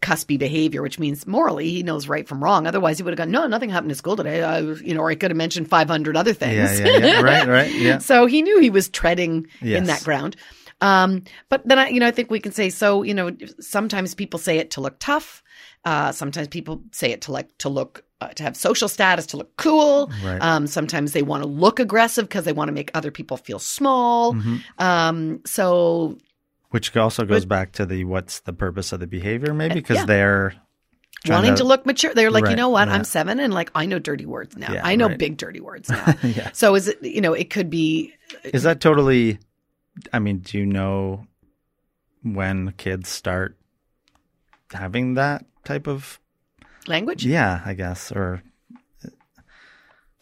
cuspy behavior, which means morally he knows right from wrong. Otherwise, he would have gone, no, nothing happened at school today. Or he could have mentioned 500 other things. Yeah. So he knew he was treading in that ground. But then I think we can say, so, you know, sometimes people say it to look tough. Sometimes people say it to have social status, to look cool. Right. Sometimes they want to look aggressive because they want to make other people feel small. Mm-hmm. Which also goes back to the what's the purpose of the behavior, maybe, because they're wanting to look mature. They're like, you know what? I'm 7 and like I know dirty words now. I know big dirty words now. So is it, you know, it could be. Is that totally? I mean, do you know when kids start having that type of language? Yeah, I guess. Or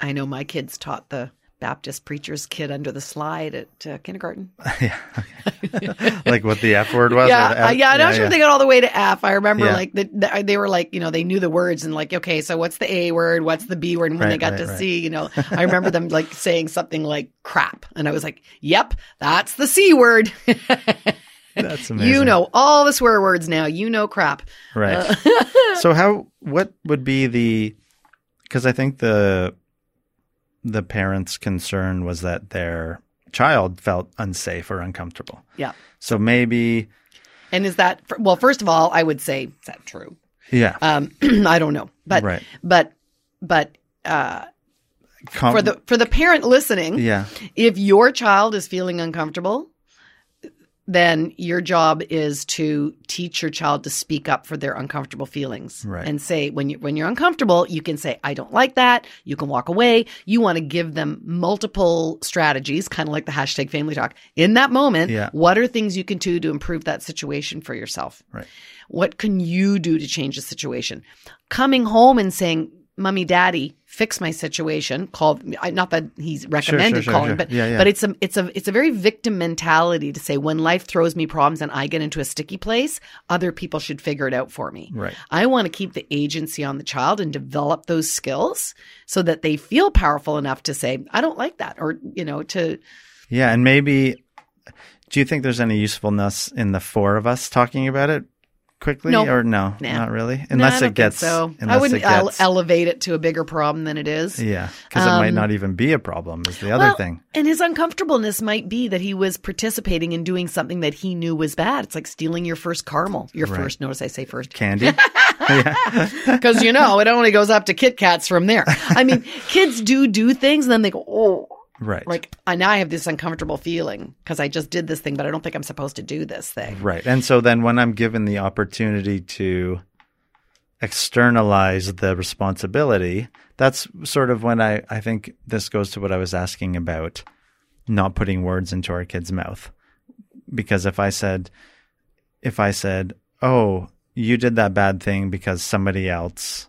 I know my kids taught the Baptist preacher's kid under the slide at kindergarten. Like what the F word was? I'm not sure if they got all the way to F. I remember like they were like, you know, they knew the words and like, okay, so what's the A word? What's the B word? And when they got to C, you know, I remember them like saying something like crap. And I was like, yep, that's the C word. That's amazing. You know all the swear words now. You know crap. Right. So what would be because I think the parents' concern was that their child felt unsafe or uncomfortable. Yeah. So maybe. And is that, well, first of all, I would say, is that true? Yeah. I don't know. But, for the parent listening, if your child is feeling uncomfortable, then your job is to teach your child to speak up for their uncomfortable feelings and say, when you're uncomfortable, you can say, I don't like that. You can walk away. You want to give them multiple strategies, kind of like the hashtag Family Talk. In that moment, what are things you can do to improve that situation for yourself? Right. What can you do to change the situation? Coming home and saying, Mommy, Daddy, fix my situation. Call, not that he's recommended calling, but it's a very victim mentality to say when life throws me problems and I get into a sticky place, other people should figure it out for me. Right. I want to keep the agency on the child and develop those skills so that they feel powerful enough to say, I don't like that, or you know, to And maybe, do you think there's any usefulness in the four of us talking about it? Quickly or no? Nah. Not really. Unless it gets so. I wouldn't elevate it to a bigger problem than it is. Yeah, because it might not even be a problem is the other thing. And his uncomfortableness might be that he was participating in doing something that he knew was bad. It's like stealing your first caramel. First, notice I say first. Candy. Because, you know, it only goes up to Kit Kats from there. I mean, kids do things and then they go, oh. Right. Like, now I have this uncomfortable feeling because I just did this thing, but I don't think I'm supposed to do this thing. Right. And so then when I'm given the opportunity to externalize the responsibility, that's sort of when I think this goes to what I was asking about not putting words into our kid's mouth. Because if I said, oh, you did that bad thing because somebody else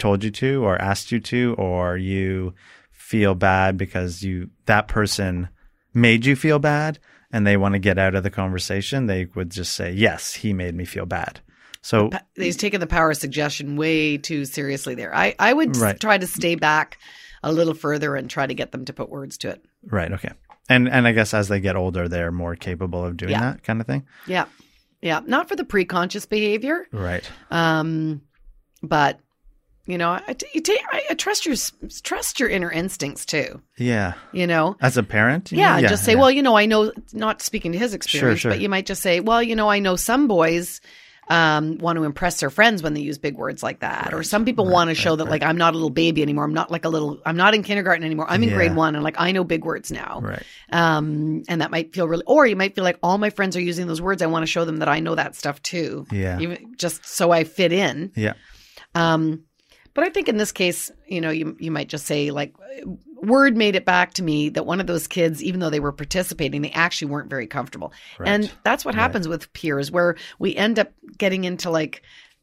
told you to or asked you to, or you feel bad because that person made you feel bad and they want to get out of the conversation, they would just say, yes, he made me feel bad. So he's taken the power of suggestion way too seriously there. I would try to stay back a little further and try to get them to put words to it. Right. Okay. And I guess as they get older, they're more capable of doing that kind of thing. Yeah. Yeah. Not for the pre-conscious behavior. Right. But you know, I trust your inner instincts too. Yeah. You know, as a parent. You just say, well, you know, I know, not speaking to his experience, but you might just say, well, you know, I know some boys want to impress their friends when they use big words like that. Right. Or some people want to show that, like, I'm not a little baby anymore. I'm not like a little, I'm not in kindergarten anymore. I'm in grade one. And like, I know big words now. Right. And that might feel really, or you might feel like all my friends are using those words. I want to show them that I know that stuff too. Yeah. Even, just so I fit in. Yeah. But I think in this case, you know, you might just say, like, word made it back to me that one of those kids, even though they were participating, they actually weren't very comfortable. Right. And that's what happens with peers, where we end up getting into like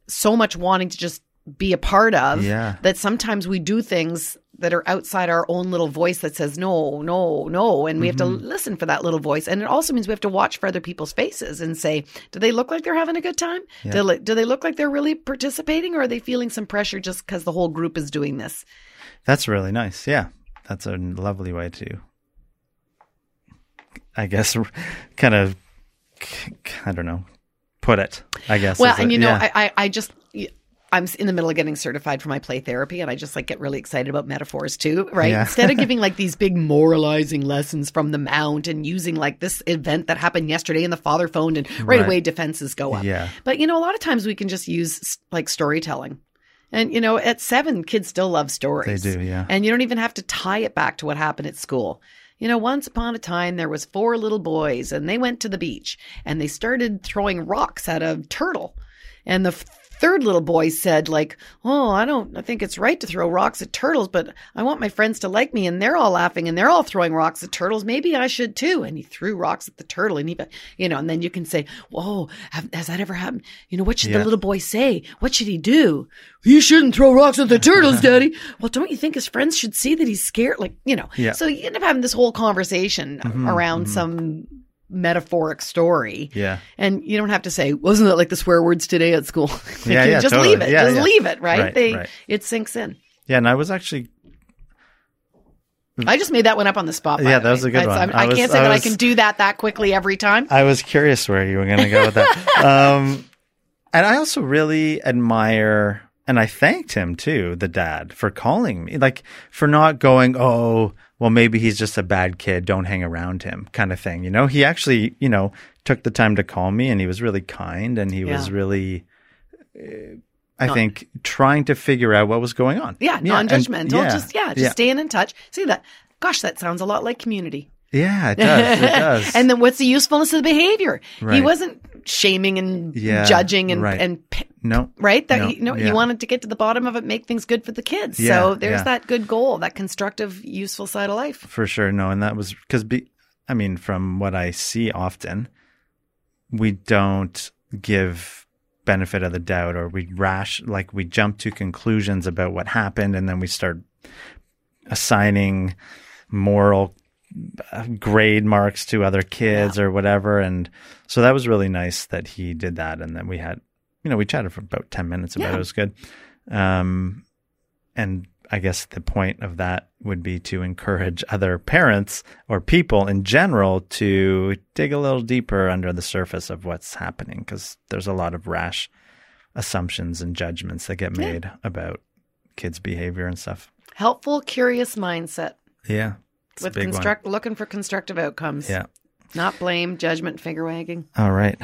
so much wanting to just be a part of that sometimes we do things that are outside our own little voice that says, no, no, no. And we have to listen for that little voice. And it also means we have to watch for other people's faces and say, do they look like they're having a good time? Yeah. Do they look like they're really participating, or are they feeling some pressure just because the whole group is doing this? That's really nice. Yeah. That's a lovely way to, I guess, kind of, I don't know, put it, I guess. Well, and you know, I just... I'm in the middle of getting certified for my play therapy, and I just like get really excited about metaphors too, right? Yeah. Instead of giving like these big moralizing lessons from the mount and using like this event that happened yesterday and the father phoned and right away defenses go up. Yeah. But you know, a lot of times we can just use like storytelling. And you know, at 7, kids still love stories. They do, yeah. And you don't even have to tie it back to what happened at school. You know, once upon a time, there was 4 little boys and they went to the beach and they started throwing rocks at a turtle. And the third little boy said, like, oh, I think it's right to throw rocks at turtles, but I want my friends to like me, and they're all laughing and they're all throwing rocks at turtles. Maybe I should too. And he threw rocks at the turtle, and he, you know, and then you can say, whoa, has that ever happened? You know, what should the little boy say? What should he do? He shouldn't throw rocks at the turtles, Daddy. Well, don't you think his friends should see that he's scared? Like, you know, so you end up having this whole conversation around some metaphoric story, and you don't have to say, wasn't that like the swear words today at school? Like, just totally. Leave it, leave it, right? It sinks in. And I was actually, I just made that one up on the spot. That was a good one. I can't say that I can do that quickly every time. I was curious where you were going to go with that. And I also really admire, and I thanked him too, the dad, for calling me, like for not going, oh, well, maybe he's just a bad kid, don't hang around him kind of thing. You know, he actually, you know, took the time to call me, and he was really kind, and he was really, I think, trying to figure out what was going on. Yeah, non-judgmental. And, just staying in touch. See that? Gosh, that sounds a lot like community. Yeah, it does. It does. And then what's the usefulness of the behavior? Right. He wasn't shaming and judging and he wanted to get to the bottom of it, make things good for the kids. Yeah, so there's that good goal, that constructive, useful side of life. For sure. No, and that was because, I mean, from what I see often, we don't give benefit of the doubt, or we we jump to conclusions about what happened, and then we start assigning moral grade marks to other kids or whatever. And so that was really nice that he did that. And then we had, you know, we chatted for about 10 minutes about it. It was good. And I guess the point of that would be to encourage other parents or people in general to dig a little deeper under the surface of what's happening, because there's a lot of rash assumptions and judgments that get made about kids' behavior and stuff. Helpful, curious mindset. Yeah. With looking for constructive outcomes. Yeah. Not blame, judgment, finger wagging. All right.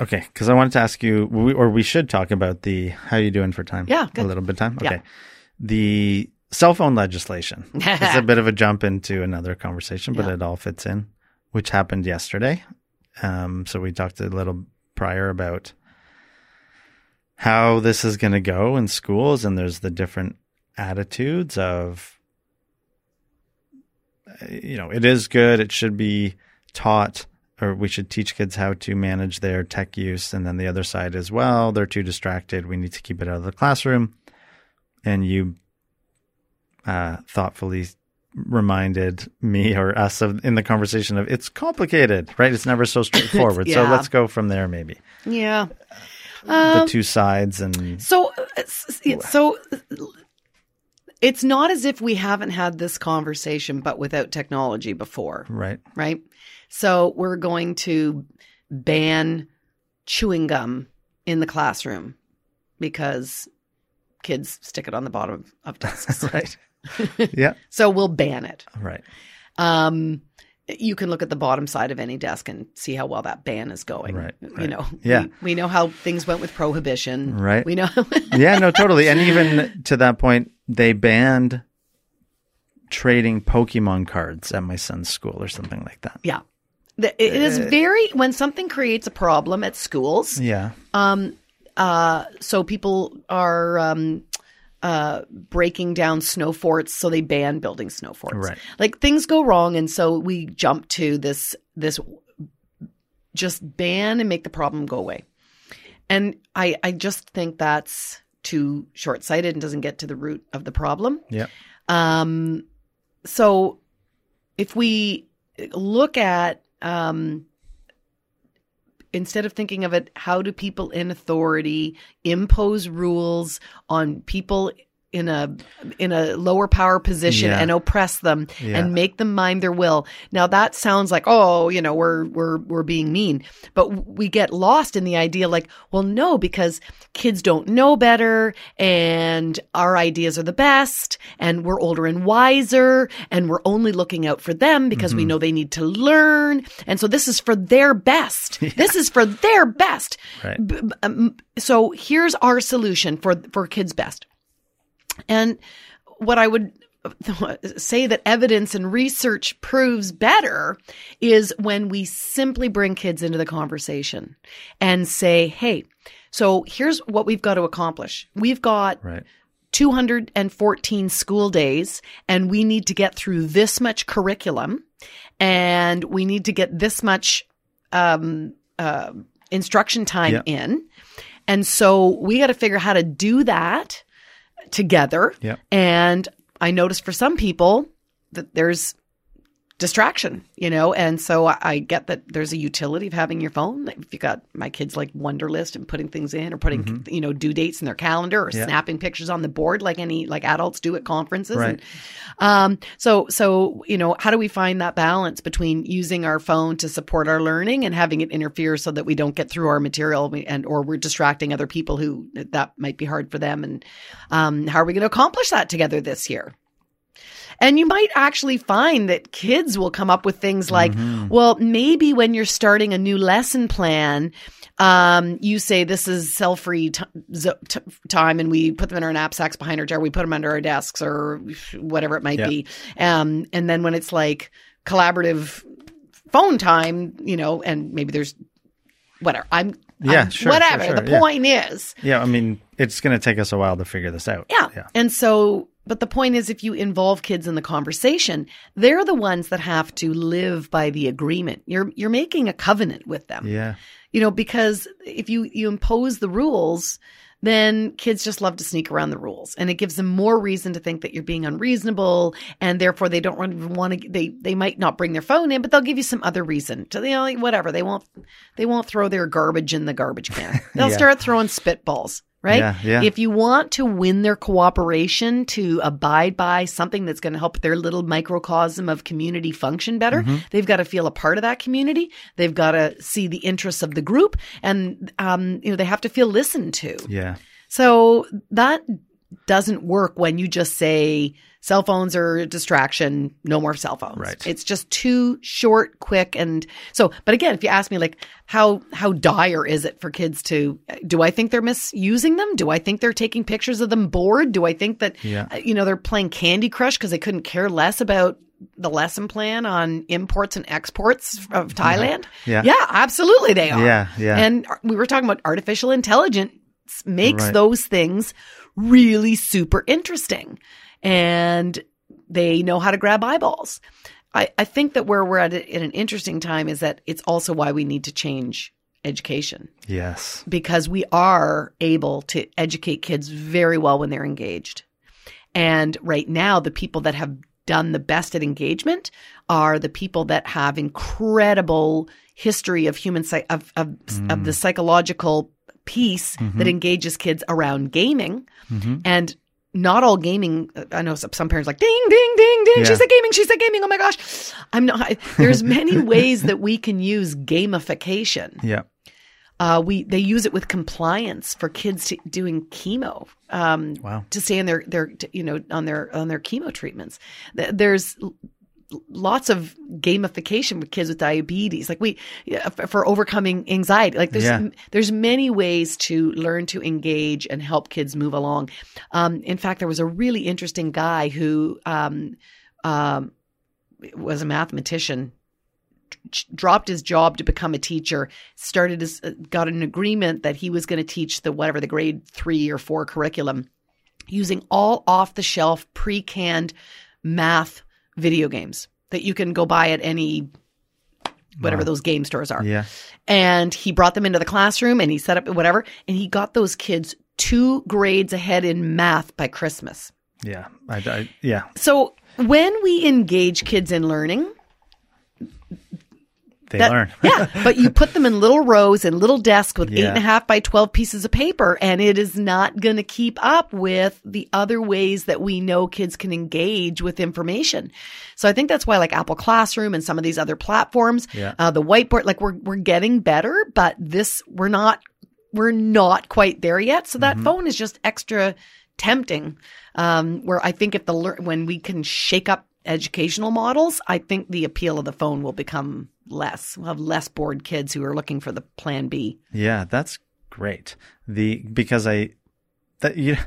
Okay, because I wanted to ask you, we should talk about how you doing for time? Yeah, good. A little bit of time? Okay. Yeah. The cell phone legislation. It's a bit of a jump into another conversation, but it all fits in, which happened yesterday. So we talked a little prior about how this is going to go in schools, and there's the different attitudes of, you know, it is good, it should be taught, or we should teach kids how to manage their tech use. And then the other side is, well, they're too distracted, we need to keep it out of the classroom. And you thoughtfully reminded me or us in the conversation of, it's complicated, right? It's never so straightforward. So let's go from there maybe. Yeah. The two sides. And so it's not as if we haven't had this conversation, but without technology before. Right. Right. So we're going to ban chewing gum in the classroom because kids stick it on the bottom of desks. Right. Yeah. So we'll ban it. Right. you can look at the bottom side of any desk and see how well that ban is going. Right. You know, we know how things went with prohibition. Right. We know. Yeah, no, totally. And even to that point, they banned trading Pokemon cards at my son's school or something like that. Yeah. It is very, when something creates a problem at schools. Yeah. So people are breaking down snow forts, so they ban building snow forts. Right. Like things go wrong, and so we jump to this just ban and make the problem go away. And I just think that's too short-sighted and doesn't get to the root of the problem. Yeah. So if we look at instead of thinking of it, how do people in authority impose rules on people in a lower power position and oppress them and make them mind their will? Now that sounds like, oh, you know, we're being mean, but we get lost in the idea like, well, no, because kids don't know better and our ideas are the best and we're older and wiser and we're only looking out for them because we know they need to learn. And so this is for their best. Yeah. This is for their best. Right. So here's our solution for kids' best. And what I would say that evidence and research proves better is when we simply bring kids into the conversation and say, hey, so here's what we've got to accomplish. We've got 214 school days, and we need to get through this much curriculum, and we need to get this much instruction time in. And so we got to figure out how to do that together. Yep. And I noticed for some people that there's distraction, you know, and so I get that there's a utility of having your phone. If you got my kids like Wunderlist and putting things in or putting, you know, due dates in their calendar or snapping pictures on the board like adults do at conferences. Right. And so, you know, how do we find that balance between using our phone to support our learning and having it interfere so that we don't get through our material or we're distracting other people who that might be hard for them? And how are we going to accomplish that together this year? And you might actually find that kids will come up with things like, well, maybe when you're starting a new lesson plan, you say this is cell-free time and we put them in our knapsacks behind our chair, we put them under our desks or whatever it might be. And then when it's like collaborative phone time, you know, and maybe there's whatever. The point is. Yeah, I mean, it's going to take us a while to figure this out. Yeah. And so... But the point is, if you involve kids in the conversation, they're the ones that have to live by the agreement. You're making a covenant with them. Yeah. You know, because if you impose the rules, then kids just love to sneak around the rules. And it gives them more reason to think that you're being unreasonable. And therefore, they don't want to, they might not bring their phone in, but they'll give you some other reason to, you know, whatever. They won't throw their garbage in the garbage can. They'll start throwing spitballs. Right? Yeah. If you want to win their cooperation to abide by something that's going to help their little microcosm of community function better, they've got to feel a part of that community. They've got to see the interests of the group, and you know, they have to feel listened to. Yeah. So that doesn't work when you just say cell phones are a distraction, no more cell phones. Right. It's just too short, quick. And so, but again, if you ask me like how dire is it for kids to, do I think they're misusing them? Do I think they're taking pictures of them bored? Do I think that, you know, they're playing Candy Crush because they couldn't care less about the lesson plan on imports and exports of Thailand? Yeah, absolutely they are. Yeah. And we were talking about artificial intelligence makes those things really super interesting. And they know how to grab eyeballs. I think that where we're at an interesting time is that it's also why we need to change education. Yes. Because we are able to educate kids very well when they're engaged. And right now, the people that have done the best at engagement are the people that have incredible history of human of the psychological piece that engages kids around gaming. And not all gaming. I know some parents are like, ding, ding, ding, ding. Yeah. She said gaming. Oh my gosh. There's many ways that we can use gamification. Yeah. They use it with compliance for kids doing chemo. To stay in their chemo treatments. There's lots of gamification with kids with diabetes, like for overcoming anxiety. Like there's many ways to learn to engage and help kids move along. In fact, there was a really interesting guy who was a mathematician, dropped his job to become a teacher, got an agreement that he was going to teach the grade 3 or 4 curriculum using all off-the-shelf pre-canned math video games that you can go buy at any whatever those game stores are. Yeah. And he brought them into the classroom and he set up whatever. And he got those kids 2 grades ahead in math by Christmas. Yeah. Yeah. So when we engage kids in learning, they learn. Yeah. But you put them in little rows and little desks with 8.5 by 12 pieces of paper, and it is not going to keep up with the other ways that we know kids can engage with information. So I think that's why, like Apple Classroom and some of these other platforms, the whiteboard, like we're getting better, but we're not quite there yet. So that phone is just extra tempting. Where I think when we can shake up educational models, I think the appeal of the phone will become less. We'll have less bored kids who are looking for the plan B. Yeah, that's great. When I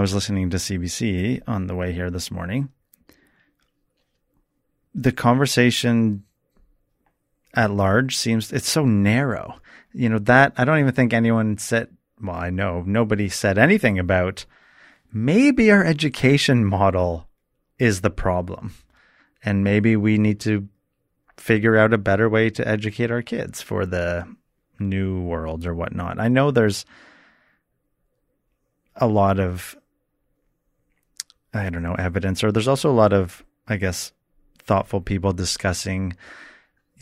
was listening to CBC on the way here this morning, the conversation at large it's so narrow. You know, that I don't even think anyone said, well, I know nobody said anything about maybe our education model is the problem. And maybe we need to figure out a better way to educate our kids for the new world or whatnot. I know there's a lot of, I don't know, evidence, or there's also a lot of, I guess, thoughtful people discussing,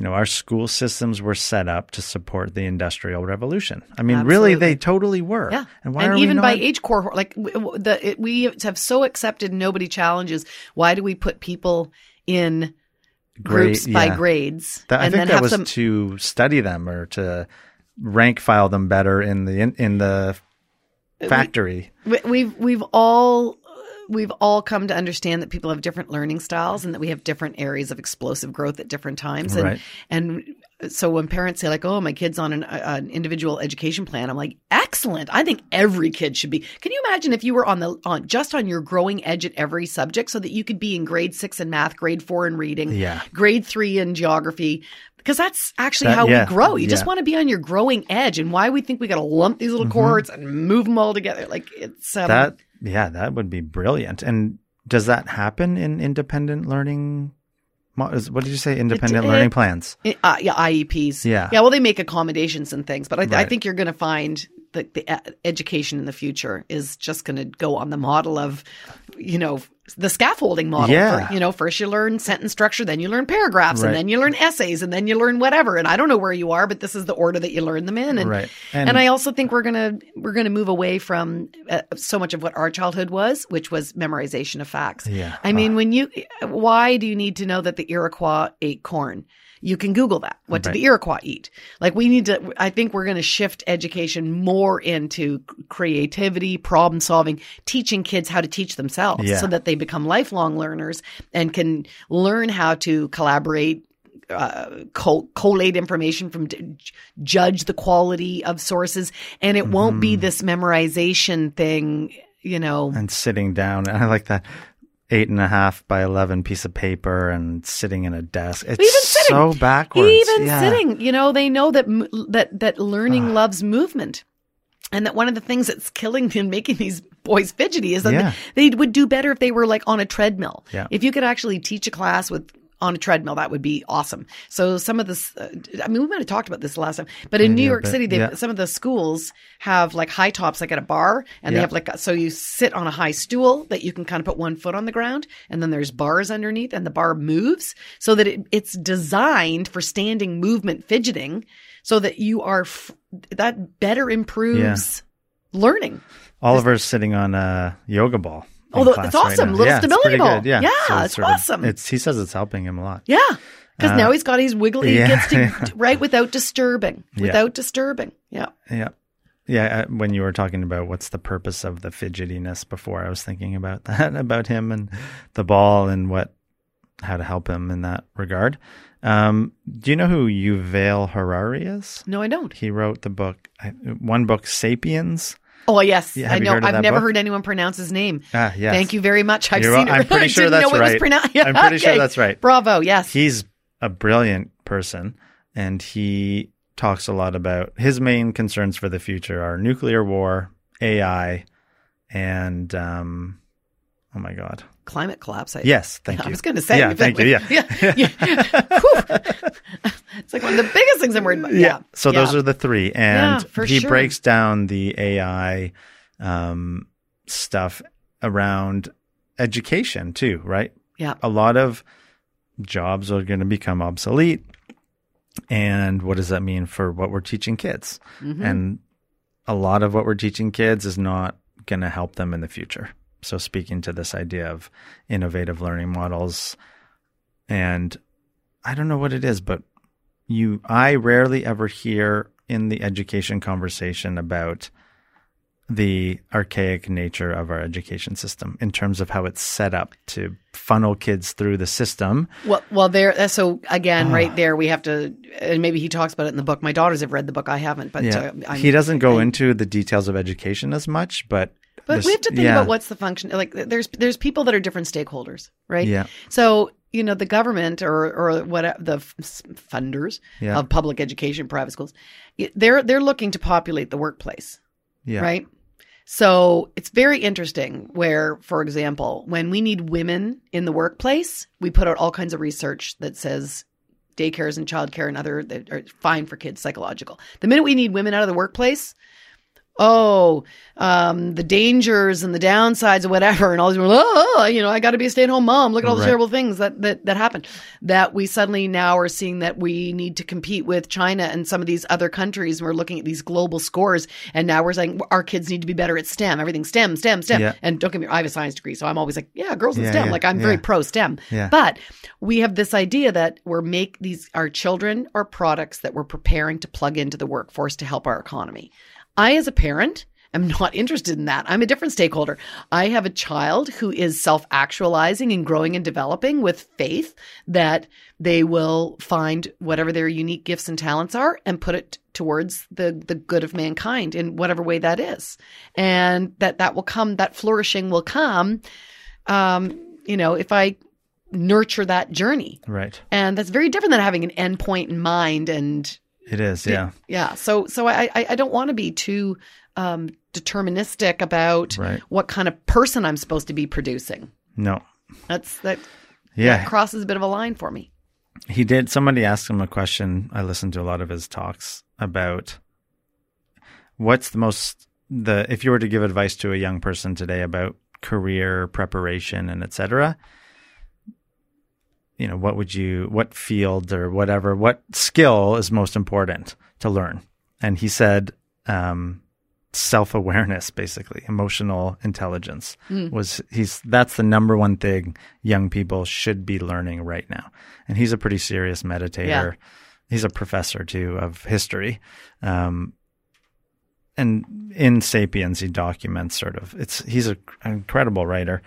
you know, our school systems were set up to support the Industrial Revolution. I mean, Absolutely. Really, they totally were. Yeah. And why are we not? And even by age cohort, like we have so accepted nobody challenges. Why do we put people in groups by grades? I think that was to study them or to rank file them better in the factory. We've all come to understand that people have different learning styles and that we have different areas of explosive growth at different times. And, and so when parents say like, oh, my kid's on an individual education plan, I'm like, excellent. I think every kid should be. Can you imagine if you were on your growing edge at every subject so that you could be in grade 6 in math, grade 4 in reading, grade 3 in geography? Because that's actually how we grow. You just want to be on your growing edge, and why we think we got to lump these little cohorts and move them all together. Like it's that would be brilliant. And does that happen in independent learning? What did you say? Independent learning plans? IEPs. Yeah. Yeah. Well, they make accommodations and things, but I think you're going to find that the education in the future is just going to go on the model of, you know, the scaffolding model. Yeah. For, you know, first you learn sentence structure, then you learn paragraphs, and then you learn essays, and then you learn whatever. And I don't know where you are, but this is the order that you learn them in. And and I also think we're gonna move away from so much of what our childhood was, which was memorization of facts. Yeah. I mean, why do you need to know that the Iroquois ate corn? You can Google that. What did the Iroquois eat? Like I think we're going to shift education more into creativity, problem solving, teaching kids how to teach themselves so that they become lifelong learners and can learn how to collaborate, collate information from, judge the quality of sources. And it won't be this memorization thing, you know. And sitting down. I like that. 8.5 by 11 piece of paper and sitting in a desk. It's so backwards. Even sitting, you know, they know that learning loves movement, and that one of the things that's killing and making these boys fidgety is that they would do better if they were like on a treadmill. Yeah. If you could actually teach a class on a treadmill, that would be awesome. So some of this, I mean, we might have talked about this last time, but in New York City, some of the schools have like high tops, like at a bar, and they have like, so you sit on a high stool that you can kind of put one foot on the ground, and then there's bars underneath, and the bar moves so that it's designed for standing movement, fidgeting, so that you are, that better improves learning. Oliver's sitting on a yoga ball. Although it's awesome, right, little stability ball. Good, so it's awesome. He says it's helping him a lot. Yeah, because now he's got his wiggly. He gets to write without disturbing. Yeah, yeah, yeah. When you were talking about what's the purpose of the fidgetiness before, I was thinking about that, about him and the ball and what how to help him in that regard. Do you know who Yuval Harari is? No, I don't. He wrote the book, one book, Sapiens. Oh, yes. Yeah, I know. I've never heard anyone pronounce his name. Ah, yes. Thank you very much. I've seen it. I'm pretty sure that's right. I'm pretty sure that's right. Bravo. Yes. He's a brilliant person, and he talks a lot about his main concerns for the future are nuclear war, AI, and oh my God. Climate collapse. Yes, thank you. I was going to say. Yeah, thank you. Yeah. It's like one of the biggest things I'm worried about. Yeah. So those are the three. And he breaks down the AI stuff around education too, right? Yeah. A lot of jobs are going to become obsolete. And what does that mean for what we're teaching kids? Mm-hmm. And a lot of what we're teaching kids is not going to help them in the future. So speaking to this idea of innovative learning models, and I don't know what it is, but I rarely ever hear in the education conversation about the archaic nature of our education system in terms of how it's set up to funnel kids through the system. Well, there. So again, right there, we have to, and maybe he talks about it in the book. My daughters have read the book. I haven't, but he doesn't go into the details of education as much, but we have to think about what's the function. Like there's people that are different stakeholders, right? Yeah. So, you know, the government or what the funders of public education, private schools, they're looking to populate the workplace, right? So it's very interesting where, for example, when we need women in the workplace, we put out all kinds of research that says daycares and childcare and other that are fine for kids, psychological. The minute we need women out of the workplace, the dangers and the downsides or whatever, and all these, I got to be a stay-at-home mom. Look at all the terrible things that happened. That we suddenly now are seeing that we need to compete with China and some of these other countries. We're looking at these global scores, and now we're saying our kids need to be better at STEM. Everything STEM. Yeah. And don't get me wrong, I have a science degree, so I'm always like, girls in STEM. Like I'm very pro-STEM. Yeah. But we have this idea that we're our children are products that we're preparing to plug into the workforce to help our economy. I, as a parent, am not interested in that. I'm a different stakeholder. I have a child who is self-actualizing and growing and developing with faith that they will find whatever their unique gifts and talents are and put it towards the good of mankind in whatever way that is. And that will come, that flourishing will come, if I nurture that journey. Right. And that's very different than having an end point in mind and... It is, yeah. Yeah. So I don't want to be too deterministic about what kind of person I'm supposed to be producing. No. That crosses a bit of a line for me. He did. Somebody asked him a question. I listened to a lot of his talks about what's if you were to give advice to a young person today about career preparation and et cetera, you know, what field or whatever, what skill is most important to learn? And he said, self-awareness, basically, emotional intelligence that's the number one thing young people should be learning right now. And he's a pretty serious meditator. Yeah. He's a professor too of history. And in Sapiens, he documents he's an incredible writer.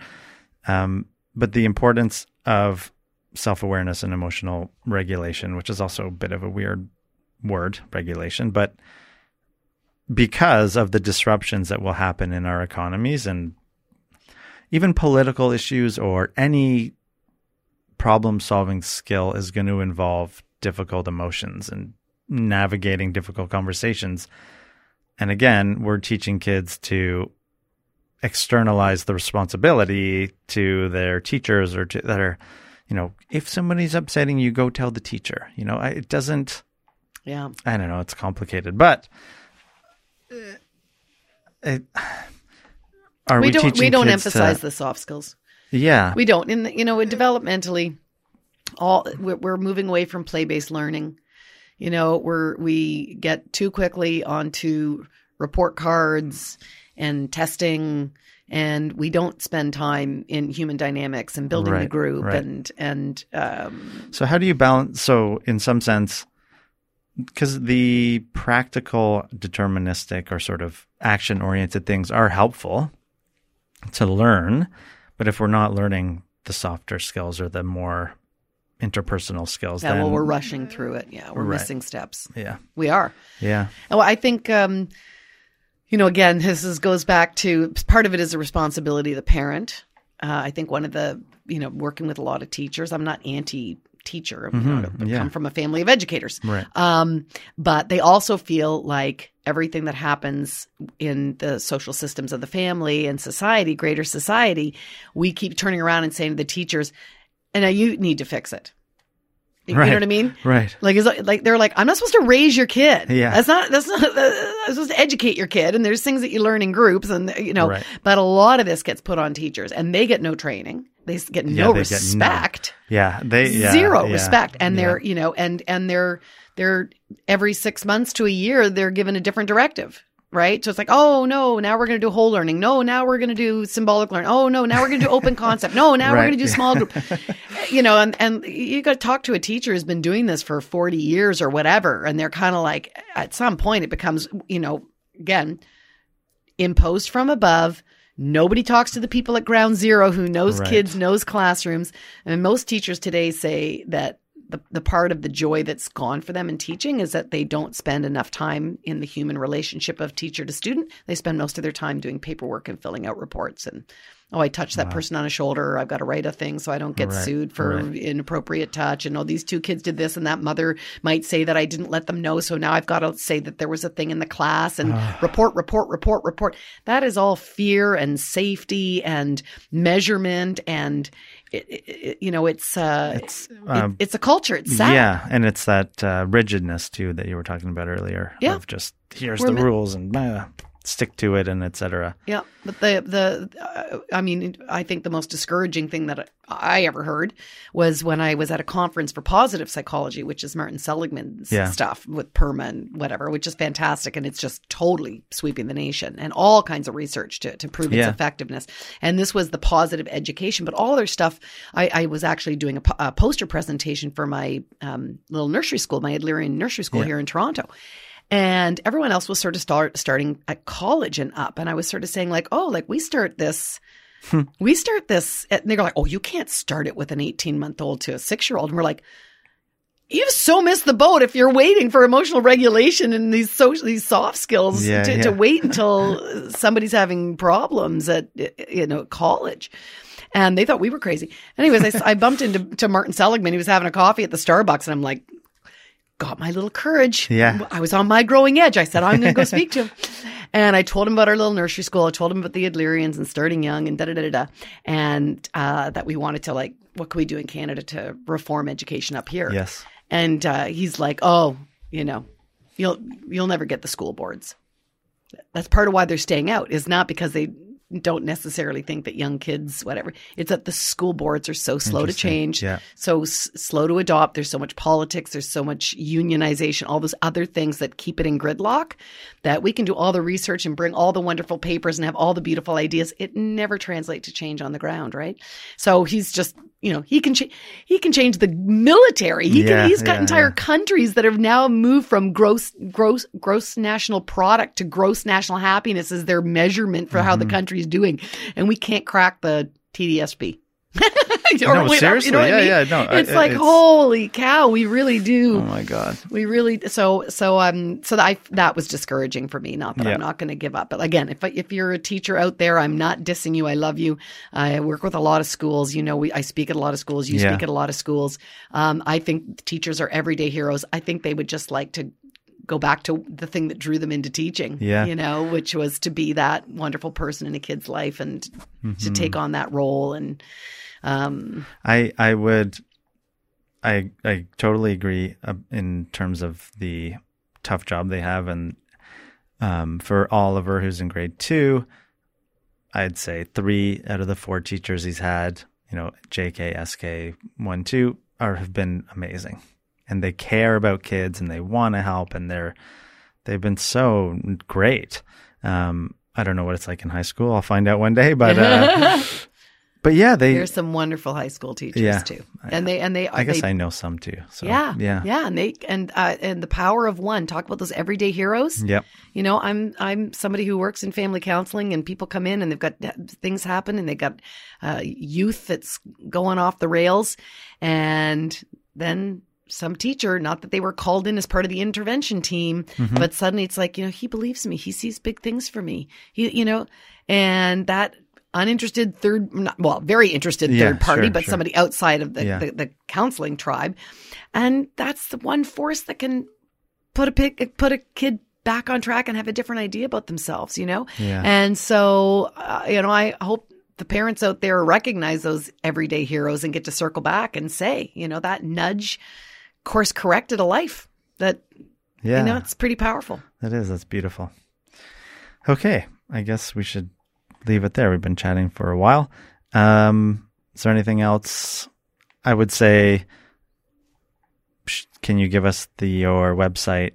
But the importance of self-awareness and emotional regulation, which is also a bit of a weird word, regulation, but because of the disruptions that will happen in our economies and even political issues, or any problem-solving skill is going to involve difficult emotions and navigating difficult conversations. And again, we're teaching kids to externalize the responsibility to their teachers or to their... You know, if somebody's upsetting you, go tell the teacher. You know, it doesn't... Yeah. I don't know. It's complicated. But we don't emphasize the soft skills. Yeah. We don't. And, you know, developmentally, we're moving away from play-based learning. You know, we get too quickly onto report cards and testing, and we don't spend time in human dynamics and building the group. Right. And so how do you balance? So in some sense, because the practical deterministic or sort of action-oriented things are helpful to learn, but if we're not learning the softer skills or the more interpersonal skills. Yeah, then, well, we're rushing through it. Yeah, we're missing steps. Yeah. We are. Yeah. Well, I think, you know, again, this goes back to part of it is the responsibility of the parent. I think one of the, you know, working with a lot of teachers, I'm not anti-teacher. I come from a family of educators. Right. But they also feel like everything that happens in the social systems of the family and society, greater society, we keep turning around and saying to the teachers, and now you need to fix it. You know what I mean? Right. Like they're like, I'm not supposed to raise your kid. Yeah. That's not, I'm supposed to educate your kid. And there's things that you learn in groups and, you know, but a lot of this gets put on teachers and they get no training. They get no respect. Zero respect. And they're, you know, and they're every 6 months to a year, they're given a different directive. Right. So it's like, oh, no, now we're going to do whole learning. No, now we're going to do symbolic learning. Oh, no, now we're going to do open concept. No, now we're going to do small group. You know, and you got to talk to a teacher who's been doing this for 40 years or whatever. And they're kind of like, at some point it becomes, you know, again, imposed from above. Nobody talks to the people at ground zero who knows kids, knows classrooms. And most teachers today say that the part of the joy that's gone for them in teaching is that they don't spend enough time in the human relationship of teacher to student. They spend most of their time doing paperwork and filling out reports and, oh, I touched that person on a shoulder. Or I've got to write a thing so I don't get sued for inappropriate touch. And, oh, these two kids did this and that mother might say that I didn't let them know. So now I've got to say that there was a thing in the class and report. That is all fear and safety and measurement and you know, it's a culture. It's sad. Yeah, and it's that rigidness too that you were talking about earlier. Yeah, of just here's the rules and stick to it and etc. Yeah, but I think the most discouraging thing that I ever heard was when I was at a conference for positive psychology, which is Martin Seligman's stuff with PERMA and whatever, which is fantastic. And it's just totally sweeping the nation and all kinds of research to prove its effectiveness. And this was the positive education, but all their stuff, I was actually doing a poster presentation for my little nursery school, my Adlerian nursery school here in Toronto. And everyone else was sort of starting at college and up. And I was sort of saying like, oh, like we start this. And they were like, oh, you can't start it with an 18-month-old to a 6-year-old. And we're like, you've so missed the boat if you're waiting for emotional regulation and these soft skills to wait until somebody's having problems at, you know, college. And they thought we were crazy. Anyways, I bumped into Martin Seligman. He was having a coffee at the Starbucks and I'm like, got my little courage. Yeah. I was on my growing edge. I said, I'm going to go speak to him. And I told him about our little nursery school. I told him about the Adlerians and starting young and da-da-da-da-da. And that we wanted to like, what can we do in Canada to reform education up here? Yes. And he's like, oh, you know, you'll never get the school boards. That's part of why they're staying out is not because they don't necessarily think that young kids, whatever. It's that the school boards are so slow to change, so slow to adopt. There's so much politics. There's so much unionization, all those other things that keep it in gridlock that we can do all the research and bring all the wonderful papers and have all the beautiful ideas. It never translates to change on the ground, right? So he's just, you know, he can change the military. He's got entire countries that have now moved from gross national product to gross national happiness as their measurement for how the country is doing, and we can't crack the TDSB. Seriously, it's holy cow, we really do. Oh my God, we really. That was discouraging for me. Not that I'm not going to give up, but again, if you're a teacher out there, I'm not dissing you. I love you. I work with a lot of schools. You know, I speak at a lot of schools. You speak at a lot of schools. I think teachers are everyday heroes. I think they would just like to go back to the thing that drew them into teaching, you know, which was to be that wonderful person in a kid's life and to take on that role. And I totally agree in terms of the tough job they have. And for Oliver, who's in grade 2, I'd say 3 out of the 4 teachers he's had, you know, JK, SK, 1, 2 have been amazing. And they care about kids and they want to help and they've been so great. I don't know what it's like in high school. I'll find out one day, but But yeah, there's some wonderful high school teachers too. I guess I know some too. So, yeah. And the power of one. Talk about those everyday heroes. Yep. You know, I'm somebody who works in family counseling, and people come in and they've got things happen, and they got youth that's going off the rails, and then some teacher, not that they were called in as part of the intervention team, mm-hmm. but suddenly it's like, you know, he believes me. He sees big things for me. He, you know, and that. Uninterested third, well, very interested third party, but somebody outside of the counseling tribe. And that's the one force that can put a kid back on track and have a different idea about themselves, you know? Yeah. And so, you know, I hope the parents out there recognize those everyday heroes and get to circle back and say, you know, that nudge course corrected a life that, you know, it's pretty powerful. That is. That's beautiful. Okay. I guess we should leave it there. We've been chatting for a while. Is there anything else? I would say, can you give us your website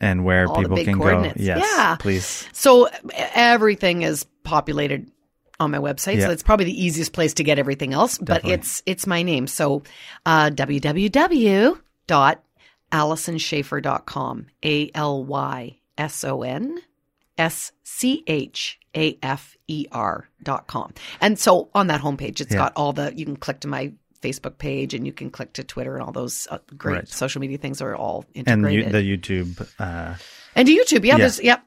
and where people can go? Yes, please. So everything is populated on my website. Yeah. So it's probably the easiest place to get everything else, but it's my name. So www.AllisonSchaefer.com, ALYSONSCHAFER.com. And so on that homepage, it's got all the, you can click to my Facebook page and you can click to Twitter, and all those great social media things are all integrated. And the YouTube.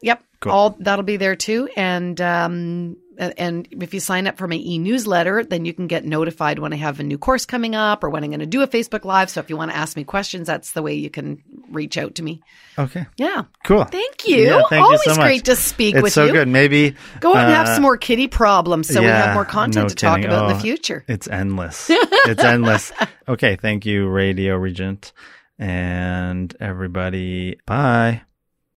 Yep. Cool. All that'll be there too. And if you sign up for my e-newsletter, then you can get notified when I have a new course coming up or when I'm going to do a Facebook Live. So if you want to ask me questions, that's the way you can reach out to me. Okay. Yeah. Cool. Thank you. Yeah, thank you so much. Great to speak with you. It's so good. Maybe go out and have some more kiddie problems so we have more content talk about in the future. It's endless. It's endless. Okay. Thank you, Radio Regent, and everybody. Bye.